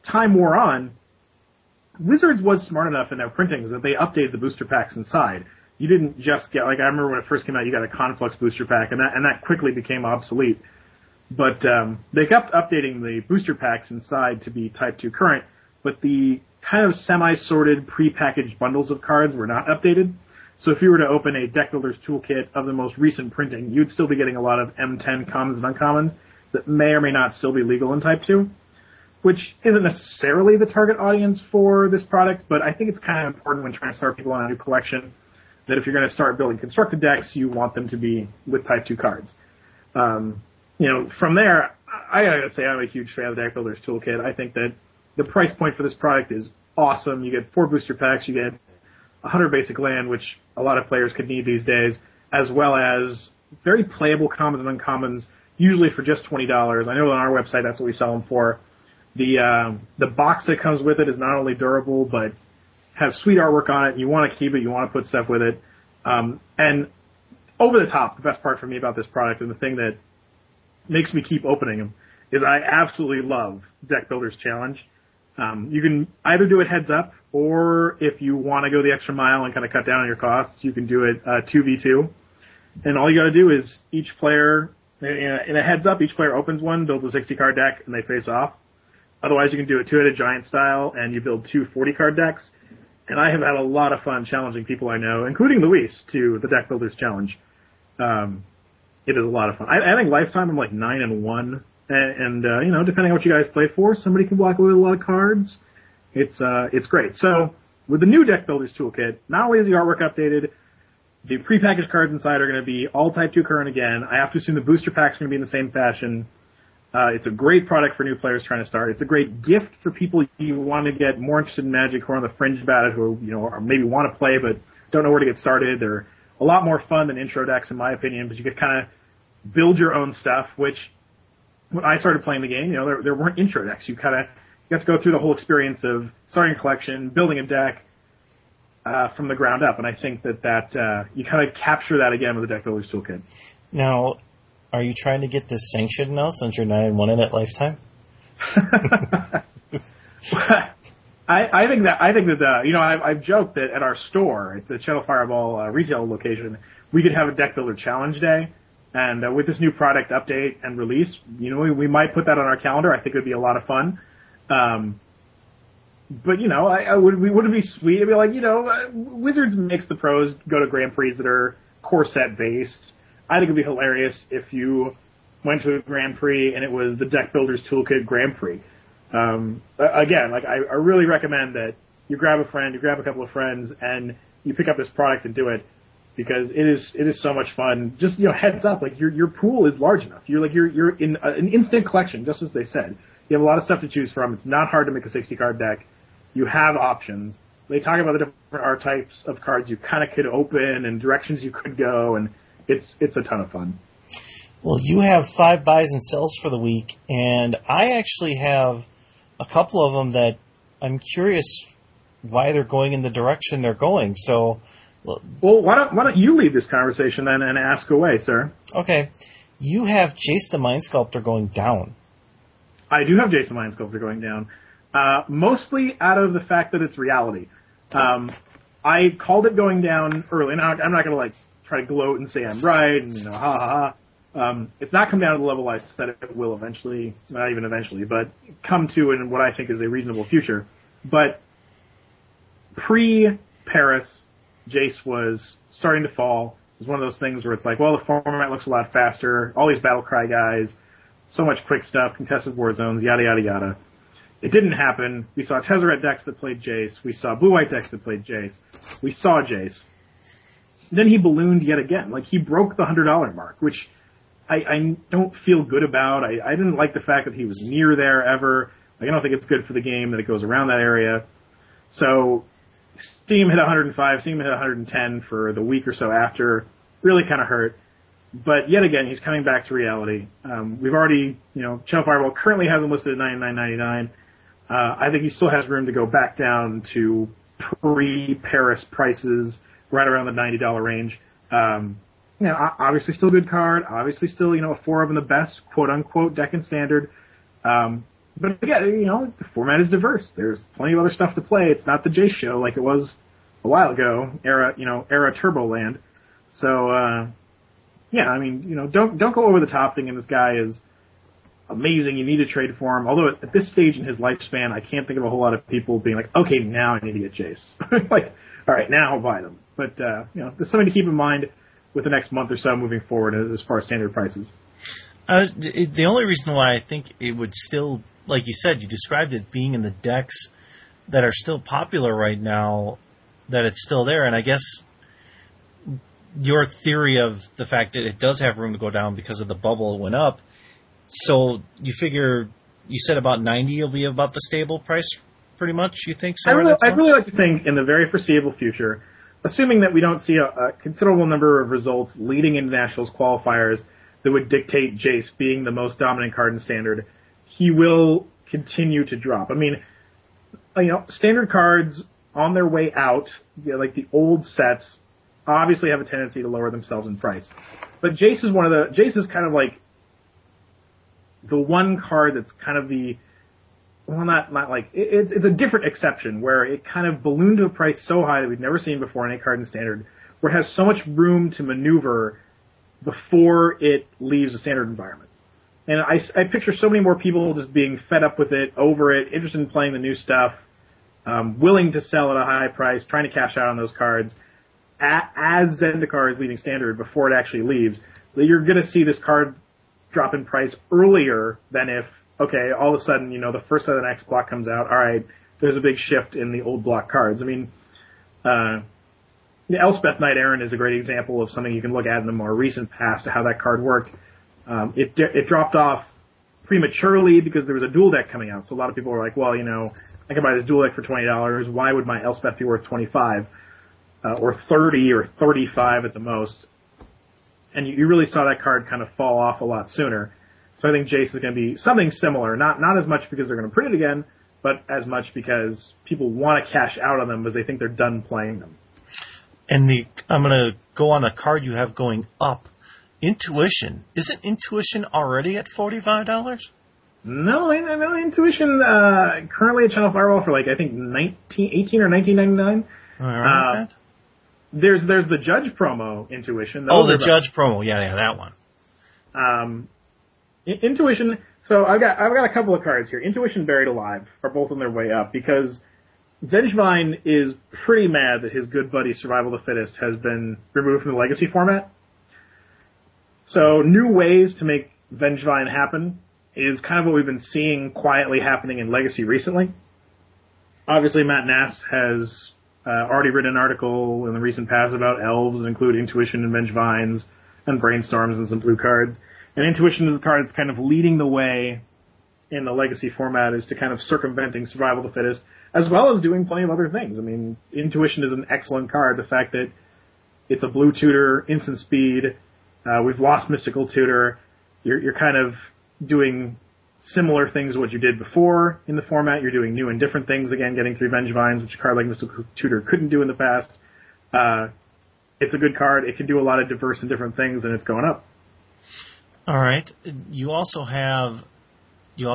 time wore on, Wizards was smart enough in their printings that they updated the booster packs inside. You didn't just get, like, I remember when it first came out, you got a Conflux booster pack, and that quickly became obsolete. But they kept updating the booster packs inside to be Type 2 current, but the kind of semi-sorted prepackaged bundles of cards were not updated. So if you were to open a Deck Builder's Toolkit of the most recent printing, you'd still be getting a lot of M10 commons and uncommons that may or may not still be legal in Type 2, which isn't necessarily the target audience for this product, but I think it's kind of important when trying to start people on a new collection that if you're going to start building constructed decks, you want them to be with Type 2 cards. You know, from there, I got to say I'm a huge fan of the Deck Builder's Toolkit. I think that the price point for this product is awesome. You get 4 booster packs, you get 100 basic land, which a lot of players could need these days, as well as very playable commons and uncommons, usually for just $20. I know on our website that's what we sell them for. The box that comes with it is not only durable, but has sweet artwork on it. You want to keep it. You want to put stuff with it. And over the top, the best part for me about this product and the thing that makes me keep opening them is I absolutely love Deck Builder's Challenge. You can either do it heads up, or if you want to go the extra mile and kind of cut down on your costs, you can do it 2v2. And all you got to do is each player, in a heads up, each player opens one, builds a 60-card deck, and they face off. Otherwise, you can do it two-headed giant style, and you build two 40-card decks. And I have had a lot of fun challenging people I know, including Luis, to the Deck Builders Challenge. It is a lot of fun. I think lifetime I'm like 9-1. And you know, depending on what you guys play for, somebody can walk away with a lot of cards. It's great. So with the new Deck Builders Toolkit, not only is the artwork updated, the prepackaged cards inside are going to be all Type 2 current again. I have to assume the booster packs are going to be in the same fashion. It's a great product for new players trying to start. It's a great gift for people you want to get more interested in Magic, who are on the fringe about it, who, you know, or maybe want to play but don't know where to get started. They're a lot more fun than intro decks, in my opinion, but you can kind of build your own stuff, which when I started playing the game, you know, there weren't intro decks. You have to go through the whole experience of starting a collection, building a deck from the ground up, and I think that you kind of capture that again with the Deck Builder's Toolkit. Now, are you trying to get this sanctioned now since you're 9-1 in at lifetime? I think that you know, I've joked that at our store at the Channel Fireball retail location, we could have a Deck Builder Challenge Day. And with this new product update and release, you know, we might put that on our calendar. I think it would be a lot of fun. But, you know, it would be sweet to be like, you know, Wizards makes the pros go to Grand Prix that are core set based. I think it'd be hilarious if you went to a Grand Prix and it was the Deck Builder's Toolkit Grand Prix. Again, like, I really recommend that you grab a friend, you grab a couple of friends, and you pick up this product and do it, because it is so much fun. Just, you know, heads up, like, your pool is large enough. You're in an instant collection, just as they said. You have a lot of stuff to choose from. It's not hard to make a 60-card deck. You have options. They talk about the different archetypes of cards you kind of could open and directions you could go, and it's a ton of fun. Well, you have 5 buys and sells for the week, and I actually have a couple of them that I'm curious why they're going in the direction they're going. So, well, why don't you lead this conversation then and ask away, sir? Okay. You have Jace the Mind Sculptor going down. I do have Jace the Mind Sculptor going down, mostly out of the fact that it's reality. I called it going down early, and I'm not going to try to gloat and say I'm right and ha ha ha. It's not come down to the level I said it will eventually, not even eventually, but come to in what I think is a reasonable future. But pre-Paris, Jace was starting to fall. It was one of those things where it's like, well, the format looks a lot faster, all these Battlecry guys, so much quick stuff, contested war zones, yada, yada, yada. It didn't happen. We saw Tezzeret decks that played Jace. We saw Blue-White decks that played Jace. We saw Jace. Then he ballooned yet again. Like, he broke the $100 mark, which I don't feel good about. I didn't like the fact that he was near there ever. Like, I don't think it's good for the game that it goes around that area. So seeing him hit 105, seeing him hit 110 for the week or so after really kind of hurt. But yet again, he's coming back to reality. We've already, Channel Fireball currently has him listed at $99.99. I think he still has room to go back down to pre-Paris prices, right around the $90 range. Obviously still a good card, obviously still, a 4 of them the best, quote-unquote, deck and standard. But again, the format is diverse. There's plenty of other stuff to play. It's not the Jace show like it was a while ago, era Turboland. So, don't go over the top thing, and this guy is amazing. You need to trade for him. Although at this stage in his lifespan, I can't think of a whole lot of people being like, okay, now I need to get Jace. All right, now I'll buy them. But, there's something to keep in mind with the next month or so moving forward as far as standard prices. The only reason why I think it would still, like you said, you described it being in the decks that are still popular right now, that it's still there. And I guess your theory of the fact that it does have room to go down because of the bubble went up. So you figure, you said about 90 will be about the stable price pretty much, you think? I'd really like to think in the very foreseeable future, assuming that we don't see a considerable number of results leading into Nationals qualifiers that would dictate Jace being the most dominant card in Standard, he will continue to drop. I mean, Standard cards on their way out, like the old sets, obviously have a tendency to lower themselves in price. But Jace is Jace is kind of like the one card that's kind of the, well, not like, it's a different exception where it kind of ballooned to a price so high that we've never seen before in any card in Standard, where it has so much room to maneuver before it leaves the Standard environment. And I picture so many more people just being fed up with it, over it, interested in playing the new stuff, willing to sell at a high price, trying to cash out on those cards, as Zendikar is leaving Standard before it actually leaves, that you're going to see this card drop in price earlier than if, okay, all of a sudden, the first set of the next block comes out, all right, there's a big shift in the old block cards. I mean, Elspeth Knight Errant is a great example of something you can look at in the more recent past to how that card worked. It dropped off prematurely because there was a dual deck coming out. So a lot of people were like, well, I can buy this dual deck for $20. Why would my Elspeth be worth $25 or $30 or $35 at the most? And you really saw that card kind of fall off a lot sooner. So I think Jace is going to be something similar, not as much because they're going to print it again, but as much because people want to cash out on them because they think they're done playing them. And I'm going to go on a card you have going up. Intuition. Isn't Intuition already at $45? No. Intuition currently at Channel Firewall for I think $18 or $19.99. All right. There's the Judge promo Intuition. The Judge promo. Yeah, that one. Intuition. So I've got a couple of cards here. Intuition, Buried Alive are both on their way up because Vengevine is pretty mad that his good buddy Survival of the Fittest has been removed from the Legacy format. So new ways to make Vengevine happen is kind of what we've been seeing quietly happening in Legacy recently. Obviously, Matt Nass has already written an article in the recent past about elves, include Intuition and Vengevines and Brainstorms and some blue cards. And Intuition is a card that's kind of leading the way in the Legacy format is to kind of circumventing Survival of the Fittest, as well as doing plenty of other things. I mean, Intuition is an excellent card. The fact that it's a blue tutor, instant speed, we've lost Mystical Tutor, you're kind of doing similar things to what you did before in the format. You're doing new and different things, again, getting through Vengevines, which a card like Mystical Tutor couldn't do in the past. It's a good card. It can do a lot of diverse and different things, and it's going up. All right. You also have, you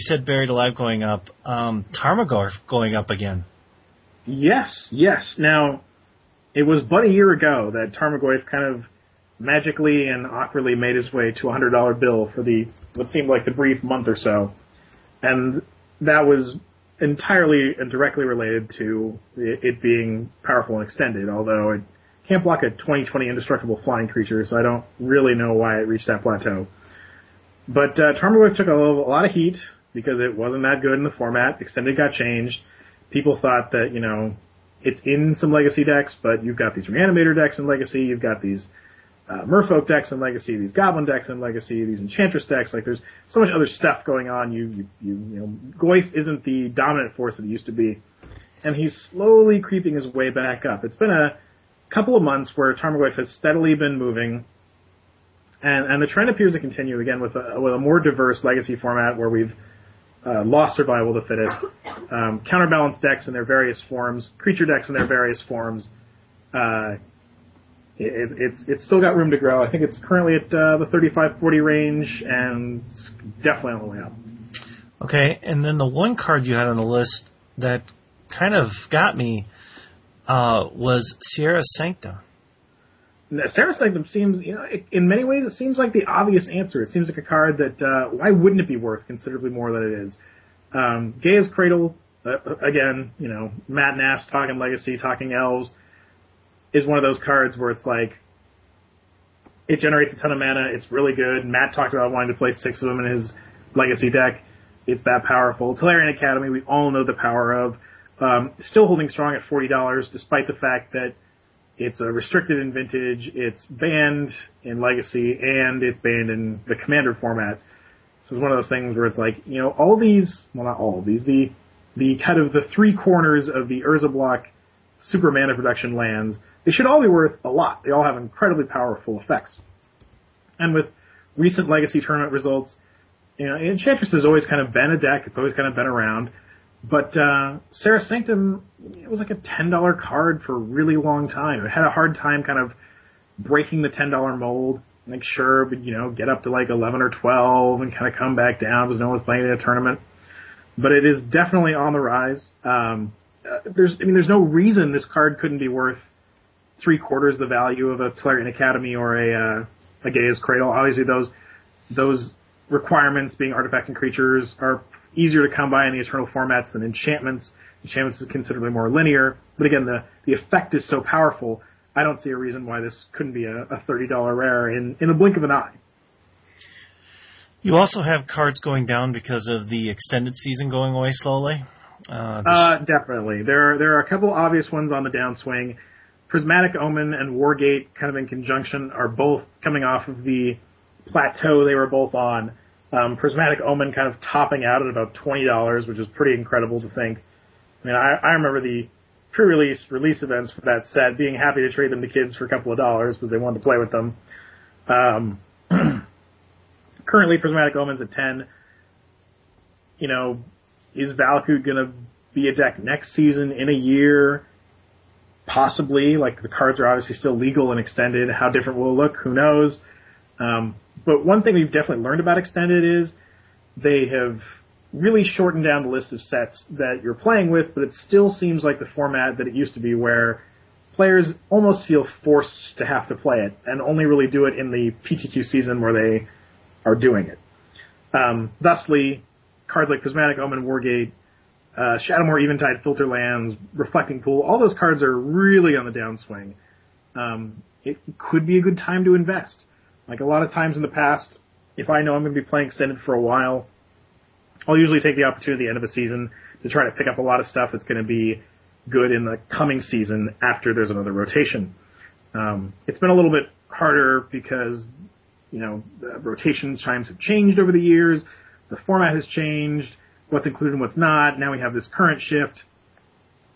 said Buried Alive going up, Tarmogoyf going up again. Yes. Now, it was but a year ago that Tarmogoyf kind of magically and awkwardly made his way to a $100 bill for what seemed like the brief month or so. And that was entirely and directly related to it being powerful and extended, although it can't block a 20/20 indestructible flying creature, so I don't really know why it reached that plateau. But Tarmogoyf took a lot of heat because it wasn't that good in the format. Extended got changed. People thought that, you know, it's in some Legacy decks, but you've got these Reanimator decks in Legacy, you've got these Merfolk decks in Legacy, these Goblin decks in Legacy, these Enchantress decks. Like, there's so much other stuff going on. You know, Goyf isn't the dominant force that he used to be. And he's slowly creeping his way back up. It's been a couple of months where Tarmogoyf has steadily been moving. And the trend appears to continue, again, with a more diverse Legacy format where we've lost Survival of the Fittest, counterbalance decks in their various forms, creature decks in their various forms. It's still got room to grow. I think it's currently at the 35-40 range, and it's definitely on the way up. Okay, and then the one card you had on the list that kind of got me was Sierra Sanctum. Sierra Sanctum seems, you know, in many ways, it seems like the obvious answer. It seems like a card that, why wouldn't it be worth considerably more than it is? Gaia's Cradle, again, you know, Matt Nass talking Legacy, talking Elves, is one of those cards where it's like, it generates a ton of mana, it's really good. Matt talked about wanting to play 6 of them in his Legacy deck. It's that powerful. Tolarian Academy, we all know the power of. Still holding strong at $40, despite the fact that it's restricted in Vintage, it's banned in Legacy, and it's banned in the Commander format. So it's one of those things where it's like, you know, all these, well, not all these, the kind of the three corners of the Urza block super mana production lands, they should all be worth a lot. They all have incredibly powerful effects. And with recent Legacy tournament results, you know, Enchantress has always kind of been a deck, it's always kind of been around. But Sierra Sanctum, it was like a $10 card for a really long time. It had a hard time kind of breaking the $10 mold. Like, sure, but, you know, get up to like 11 or 12 and kind of come back down because no one's playing in a tournament. But it is definitely on the rise. There's no reason this card couldn't be worth 3/4 the value of a Tolarian Academy or a Gaia's Cradle. Obviously, those requirements being artifacts and creatures are easier to come by in the Eternal formats than enchantments. Enchantments is considerably more linear, but again, the effect is so powerful, I don't see a reason why this couldn't be a $30 rare in the blink of an eye. You also have cards going down because of the extended season going away slowly? Definitely. There are a couple obvious ones on the downswing. Prismatic Omen and Wargate, kind of in conjunction, are both coming off of the plateau they were both on. Prismatic Omen kind of topping out at about $20, which is pretty incredible to think. I mean, I remember the pre-release events for that set, being happy to trade them to kids for a couple of dollars because they wanted to play with them. Currently, Prismatic Omen's at 10. You know, is Valakut going to be a deck next season, in a year? Possibly. Like, the cards are obviously still legal and extended. How different will it look? Who knows? But one thing we've definitely learned about Extended is they have really shortened down the list of sets that you're playing with, but it still seems like the format that it used to be where players almost feel forced to have to play it and only really do it in the PTQ season where they are doing it. Thusly, cards like Prismatic Omen, Wargate, Shadowmoor, Eventide, Filter Lands, Reflecting Pool, all those cards are really on the downswing. It could be a good time to invest. Like a lot of times in the past, if I know I'm going to be playing Extended for a while, I'll usually take the opportunity at the end of a season to try to pick up a lot of stuff that's going to be good in the coming season after there's another rotation. It's been a little bit harder because, you know, the rotations times have changed over the years, the format has changed, what's included and what's not. Now we have this current shift.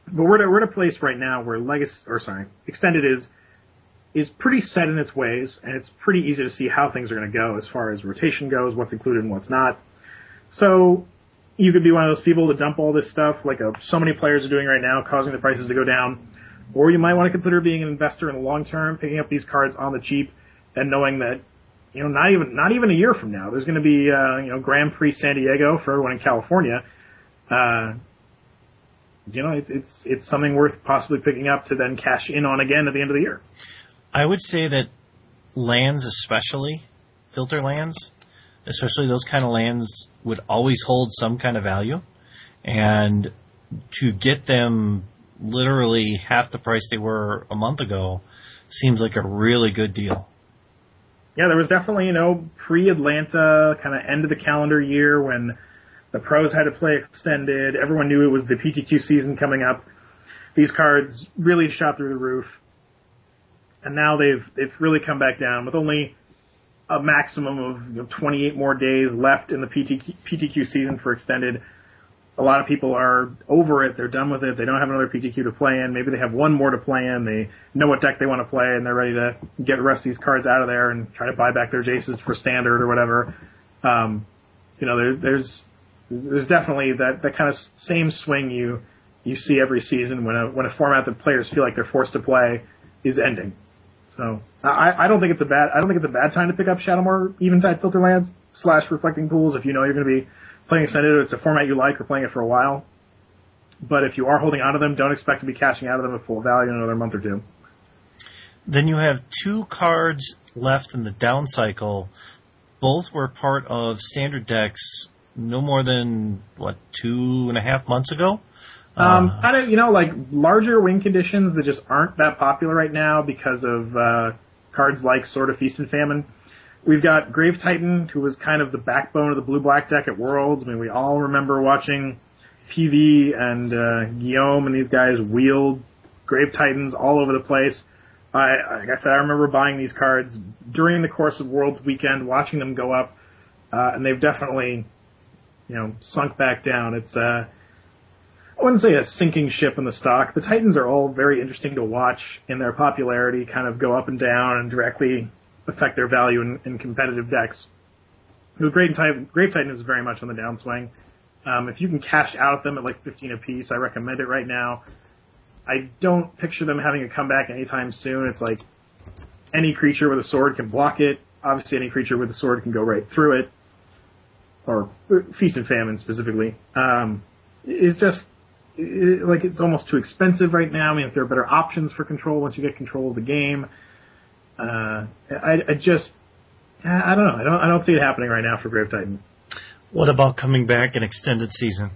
But we're at a place right now where Extended is pretty set in its ways, and it's pretty easy to see how things are going to go as far as rotation goes, what's included and what's not. So you could be one of those people to dump all this stuff, like so many players are doing right now, causing the prices to go down. Or you might want to consider being an investor in the long term, picking up these cards on the cheap, and knowing that, you know, not even a year from now, there's going to be Grand Prix San Diego for everyone in California. It's something worth possibly picking up to then cash in on again at the end of the year. I would say that lands, especially filter lands, especially those kind of lands, would always hold some kind of value, and to get them literally half the price they were a month ago seems like a really good deal. Yeah, there was definitely, pre-Atlanta, kind of end of the calendar year when the pros had to play Extended. Everyone knew it was the PTQ season coming up. These cards really shot through the roof. And now they've really come back down with only a maximum of 28 more days left in the PTQ season for Extended. A lot of people are over it. They're done with it. They don't have another PTQ to play in. Maybe they have one more to play in. They know what deck they want to play, and they're ready to get the rest of these cards out of there and try to buy back their Jaces for Standard or whatever. There's definitely that kind of same swing you see every season when a format that players feel like they're forced to play is ending. So I don't think it's a bad time to pick up Shadowmoor, Eventide, Filter Lands / Reflecting Pools if you know you're going to be playing Extended, it's a format you like, or playing it for a while. But if you are holding onto them, don't expect to be cashing out of them at full value in another month or two. Then you have two cards left in the down cycle. Both were part of Standard decks no more than, 2.5 months ago? Larger win conditions that just aren't that popular right now because of cards like Sword of Feast and Famine. We've got Grave Titan, who was kind of the backbone of the blue-black deck at Worlds. I mean, we all remember watching PV and Guillaume and these guys wield Grave Titans all over the place. Like I said, I remember buying these cards during the course of Worlds weekend, watching them go up, and they've definitely, sunk back down. It's I wouldn't say a sinking ship in the stock. The Titans are all very interesting to watch in their popularity, kind of go up and down and directly affect their value in competitive decks. The Grave Titan is very much on the downswing. If you can cash out of them at like 15 apiece, I recommend it right now. I don't picture them having a comeback anytime soon. It's like any creature with a sword can block it. Obviously, any creature with a sword can go right through it, or Feast and Famine specifically. It's almost too expensive right now. I mean, if there are better options for control once you get control of the game. I don't know. I don't see it happening right now for Grave Titan. What about coming back in Extended season?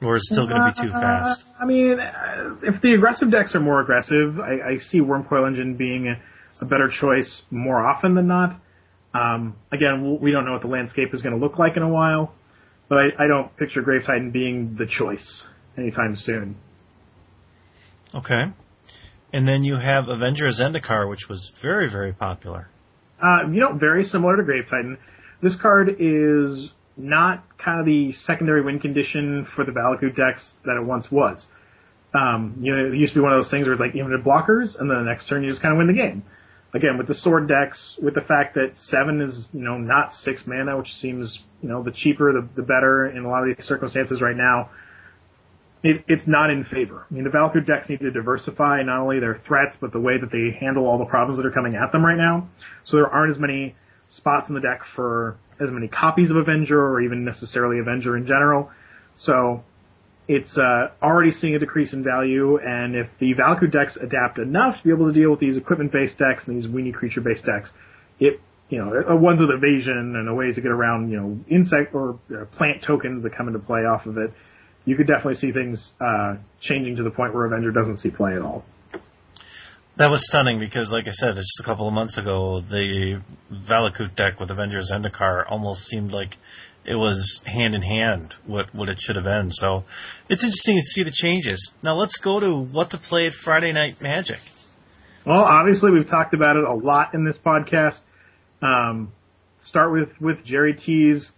Or is it still going to be too fast? If the aggressive decks are more aggressive, I see Wormcoil Engine being a better choice more often than not. Again, we don't know what the landscape is going to look like in a while, but I don't picture Grave Titan being the choice anytime soon. Okay. And then you have Avenger's Zendikar, which was very, very popular. Very similar to Grave Titan. This card is not kind of the secondary win condition for the Valakut decks that it once was. It used to be one of those things where it's like limited blockers, and then the next turn you just kind of win the game. Again, with the sword decks, with the fact that 7 is, not 6 mana, which seems, the cheaper, the better in a lot of these circumstances right now. It's not in favor. The Valakut decks need to diversify not only their threats, but the way that they handle all the problems that are coming at them right now. So there aren't as many spots in the deck for as many copies of Avenger or even necessarily Avenger in general. So it's already seeing a decrease in value, and if the Valakut decks adapt enough to be able to deal with these equipment-based decks and these weenie creature-based decks, it ones with evasion and a ways to get around, insect or plant tokens that come into play off of it, you could definitely see things changing to the point where Avenger doesn't see play at all. That was stunning because, like I said, just a couple of months ago, the Valakut deck with Avengers Zendikar almost seemed like it was hand-in-hand what it should have been. So it's interesting to see the changes. Now let's go to what to play at Friday Night Magic. Well, obviously we've talked about it a lot in this podcast. Start with Jerry T's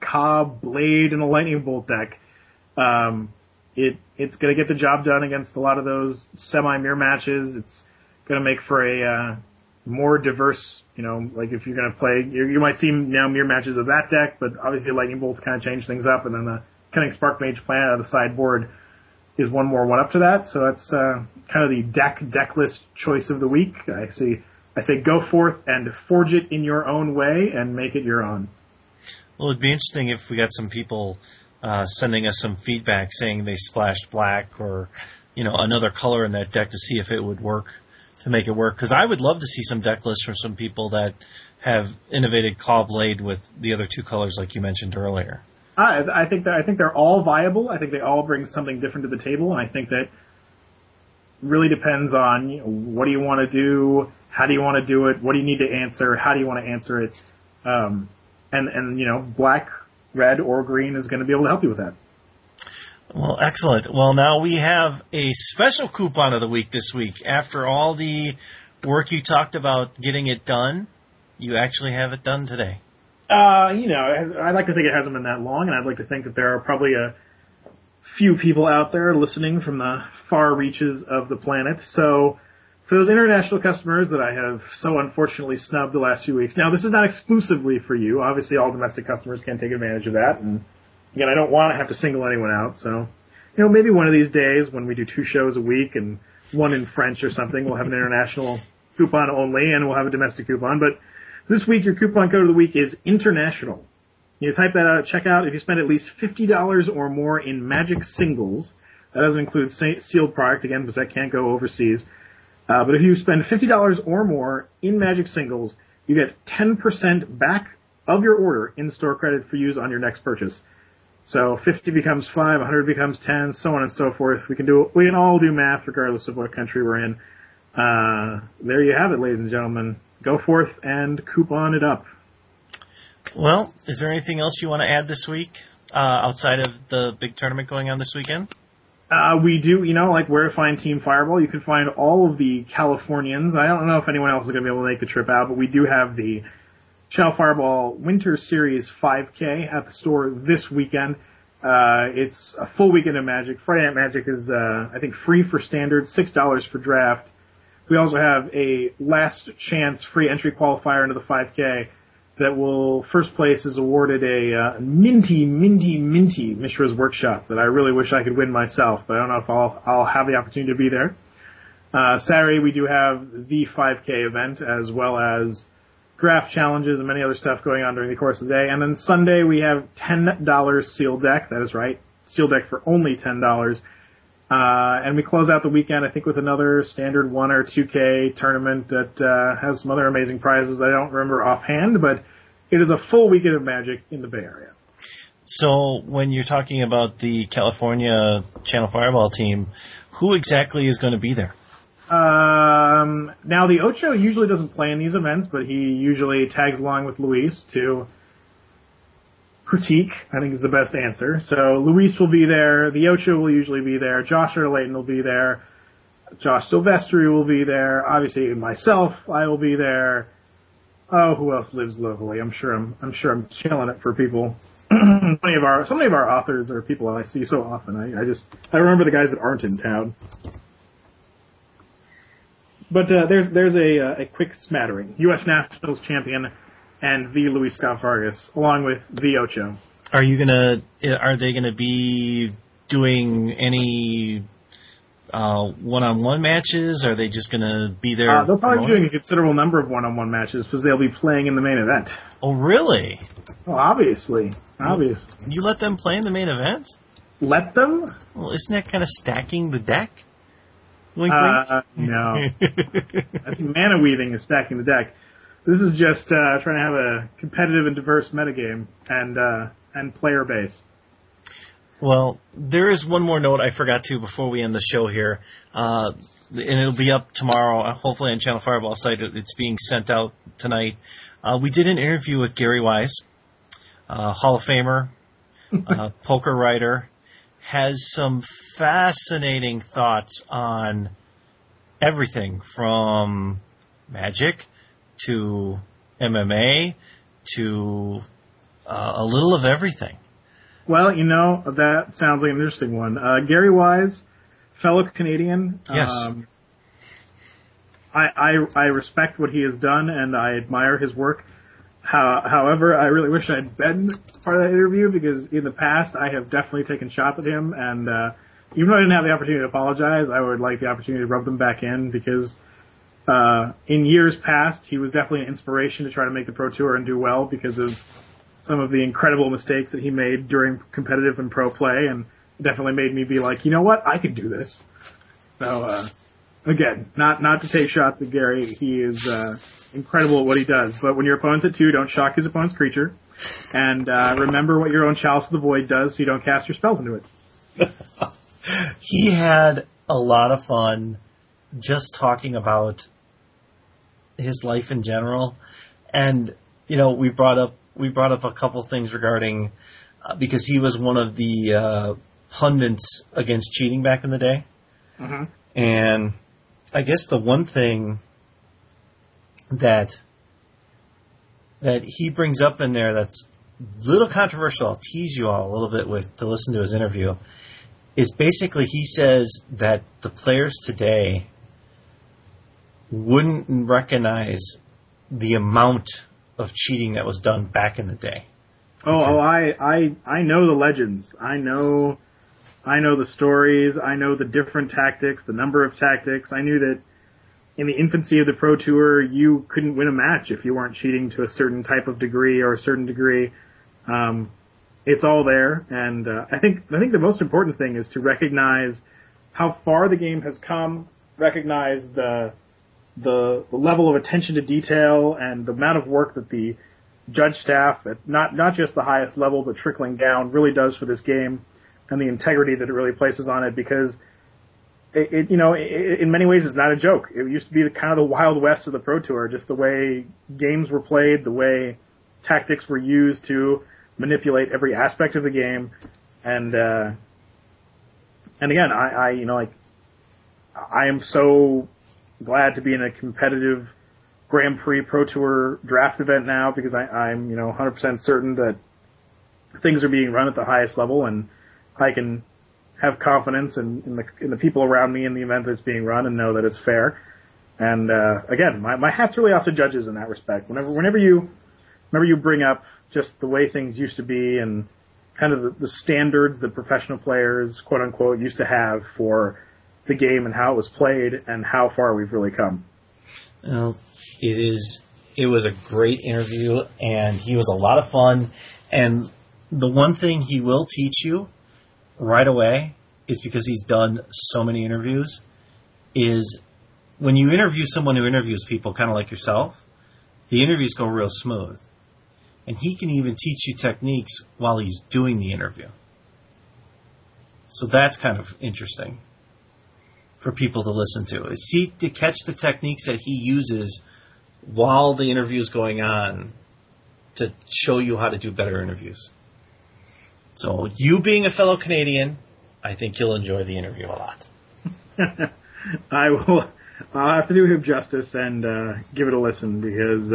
Cobb, Blade, and the Lightning Bolt deck. It's going to get the job done against a lot of those semi-mirror matches. It's going to make for a more diverse, like if you're going to play, you might see now mirror matches of that deck, but obviously Lightning Bolt's kind of changed things up, and then the Cunning Spark Mage plan out of the sideboard is one more one up to that. So that's kind of the deck list choice of the week. I say go forth and forge it in your own way and make it your own. Well, it'd be interesting if we got some people sending us some feedback saying they splashed black or another color in that deck to see if it would work, to make it work. Because I would love to see some deck lists from some people that have innovated Cawblade with the other two colors like you mentioned earlier. I think they're all viable. I think they all bring something different to the table, and I think that really depends on what do you want to do, how do you want to do it, what do you need to answer, how do you want to answer it, and black, red, or green is going to be able to help you with that. Well, excellent. Well, now we have a special coupon of the week this week. After all the work you talked about getting it done, you actually have it done today. I'd like to think it hasn't been that long, and I'd like to think that there are probably a few people out there listening from the far reaches of the planet. So for those international customers that I have so unfortunately snubbed the last few weeks, now this is not exclusively for you. Obviously, all domestic customers can take advantage of that, and again, I don't want to have to single anyone out, so maybe one of these days when we do two shows a week and one in French or something, we'll have an international coupon only and we'll have a domestic coupon. But this week, your coupon code of the week is international. You type that out at checkout. If you spend at least $50 or more in Magic singles, that doesn't include sealed product, again, because that can't go overseas. But if you spend $50 or more in Magic singles, you get 10% back of your order in store credit for use on your next purchase. So 50 becomes 5, 100 becomes 10, so on and so forth. We can all do math regardless of what country we're in. There you have it, ladies and gentlemen. Go forth and coupon it up. Well, is there anything else you want to add this week outside of the big tournament going on this weekend? We do, like where to find Team Fireball. You can find all of the Californians. I don't know if anyone else is going to be able to make the trip out, but we do have the Shell Fireball Winter Series 5K at the store this weekend. It's a full weekend of Magic. Friday Night Magic is, I think, free for standard, $6 for draft. We also have a last chance free entry qualifier into the 5K that will, first place is awarded a minty Mishra's Workshop that I really wish I could win myself, but I don't know if I'll have the opportunity to be there. Saturday we do have the 5K event as well as draft challenges and many other stuff going on during the course of the day. And then Sunday we have $10 Seal Deck. That is right, Seal Deck for only $10. And we close out the weekend, I think, with another standard 1 or 2K tournament that has some other amazing prizes that I don't remember offhand, but it is a full weekend of Magic in the Bay Area. So when you're talking about the California Channel Fireball team, who exactly is going to be there? Now, the Ocho usually doesn't play in these events, but he usually tags along with Luis to critique, I think, is the best answer. So Luis will be there. The Ocho will usually be there. Josh Erlayton will be there. Josh Silvestri will be there. Obviously, myself, I will be there. Oh, who else lives locally? I'm sure I'm killing it for people. so many of our authors are people I see so often. I remember the guys that aren't in town. But there's a quick smattering. U.S. Nationals champion and the Luis Scott Vargas, along with the Ocho. Are they gonna be doing any one-on-one matches? Are they just gonna be there? They'll probably be doing a considerable number of one-on-one matches because they'll be playing in the main event. Oh, really? Well, obviously. You let them play in the main event? Let them? Well, isn't that kind of stacking the deck? No. I think mana weaving is stacking the deck. This is just trying to have a competitive and diverse metagame and player base. Well, there is one more note I forgot to before we end the show here, and it'll be up tomorrow, hopefully on Channel Fireball's site. It's being sent out tonight. We did an interview with Gary Wise, Hall of Famer, poker writer, has some fascinating thoughts on everything from Magic to MMA to a little of everything. Well, you know, that sounds like an interesting one. Gary Wise, fellow Canadian. Yes. I respect what he has done, and I admire his work. However, I really wish I'd been part of that interview, because in the past I have definitely taken shots at him, and even though I didn't have the opportunity to apologize, I would like the opportunity to rub them back in, because in years past he was definitely an inspiration to try to make the Pro Tour and do well because of some of the incredible mistakes that he made during competitive and pro play, and definitely made me be like, you know what, I could do this. So, again, not to take shots at Gary. He is incredible at what he does. But when your opponent's at 2, don't shock his opponent's creature. And remember what your own Chalice of the Void does, so you don't cast your spells into it. He had a lot of fun just talking about his life in general. And, you know, we brought up a couple things regarding, because he was one of the pundits against cheating back in the day. Uh-huh. And I guess the one thing that he brings up in there that's a little controversial, I'll tease you all a little bit with to listen to his interview, is basically he says that the players today wouldn't recognize the amount of cheating that was done back in the day. I know the legends. I know the stories. I know the different tactics, the number of tactics. I knew that in the infancy of the Pro Tour, you couldn't win a match if you weren't cheating to a certain type of degree or a certain degree. It's all there, and I think the most important thing is to recognize how far the game has come, recognize the level of attention to detail and the amount of work that the judge staff, at not just the highest level, but trickling down, really does for this game, and the integrity that it really places on it, because it in many ways is not a joke. It used to be kind of the Wild West of the Pro Tour, just the way games were played, the way tactics were used to manipulate every aspect of the game, and again, I am so glad to be in a competitive Grand Prix Pro Tour draft event now, because I'm 100% certain that things are being run at the highest level, and I can have confidence in the people around me in the event that's being run, and know that it's fair. And again, my hat's really off to judges in that respect. Whenever you bring up just the way things used to be and kind of the standards that professional players, quote unquote, used to have for the game and how it was played and how far we've really come. Well, it was a great interview, and he was a lot of fun. And the one thing he will teach you right away, is because he's done so many interviews, is when you interview someone who interviews people kind of like yourself, the interviews go real smooth. And he can even teach you techniques while he's doing the interview. So that's kind of interesting for people to listen to. See, to catch the techniques that he uses while the interview is going on to show you how to do better interviews. So you being a fellow Canadian, I think you'll enjoy the interview a lot. I will. I'll have to do him justice and give it a listen, because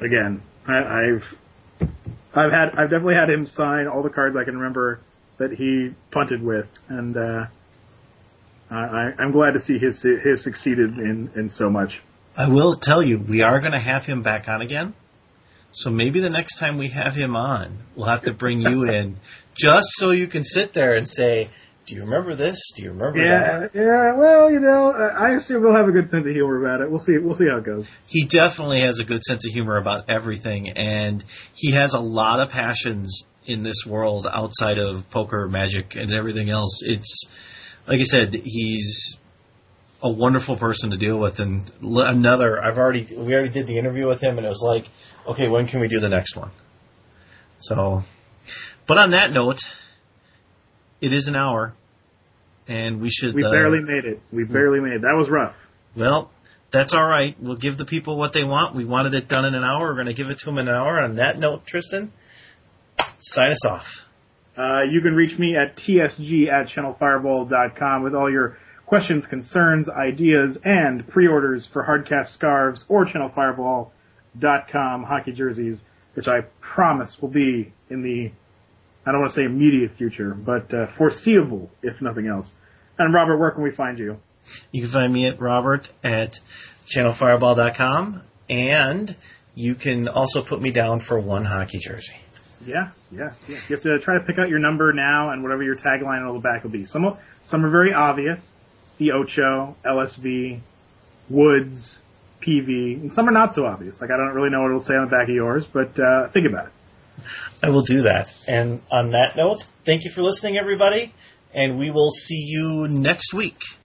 again, I've definitely had him sign all the cards I can remember that he punted with, and I'm glad to see his succeeded in so much. I will tell you, we are going to have him back on again. So maybe the next time we have him on, we'll have to bring you in just so you can sit there and say, do you remember this? Do you remember that? Yeah, well, I assume we'll have a good sense of humor about it. We'll see how it goes. He definitely has a good sense of humor about everything, and he has a lot of passions in this world outside of poker, Magic, and everything else. It's, like I said, he's a wonderful person to deal with. And another, we already did the interview with him, and it was like, okay, when can we do the next one? So, but on that note, it is an hour, and we should... We barely made it. That was rough. Well, that's all right. We'll give the people what they want. We wanted it done in an hour. We're going to give it to them in an hour. On that note, Tristan, sign us off. You can reach me at tsg@channelfireball.com with all your questions, concerns, ideas, and pre-orders for Hardcast scarves or channelfireball.com hockey jerseys, which I promise will be in the, I don't want to say immediate future, but foreseeable, if nothing else. And Robert, where can we find you? You can find me at Robert at channelfireball.com, and you can also put me down for one hockey jersey. Yes. You have to try to pick out your number now and whatever your tagline on the back will be. Some are very obvious, the Ocho, LSV, Woods, PV, and some are not so obvious. Like, I don't really know what it'll say on the back of yours, but think about it. I will do that. And on that note, thank you for listening, everybody, and we will see you next week.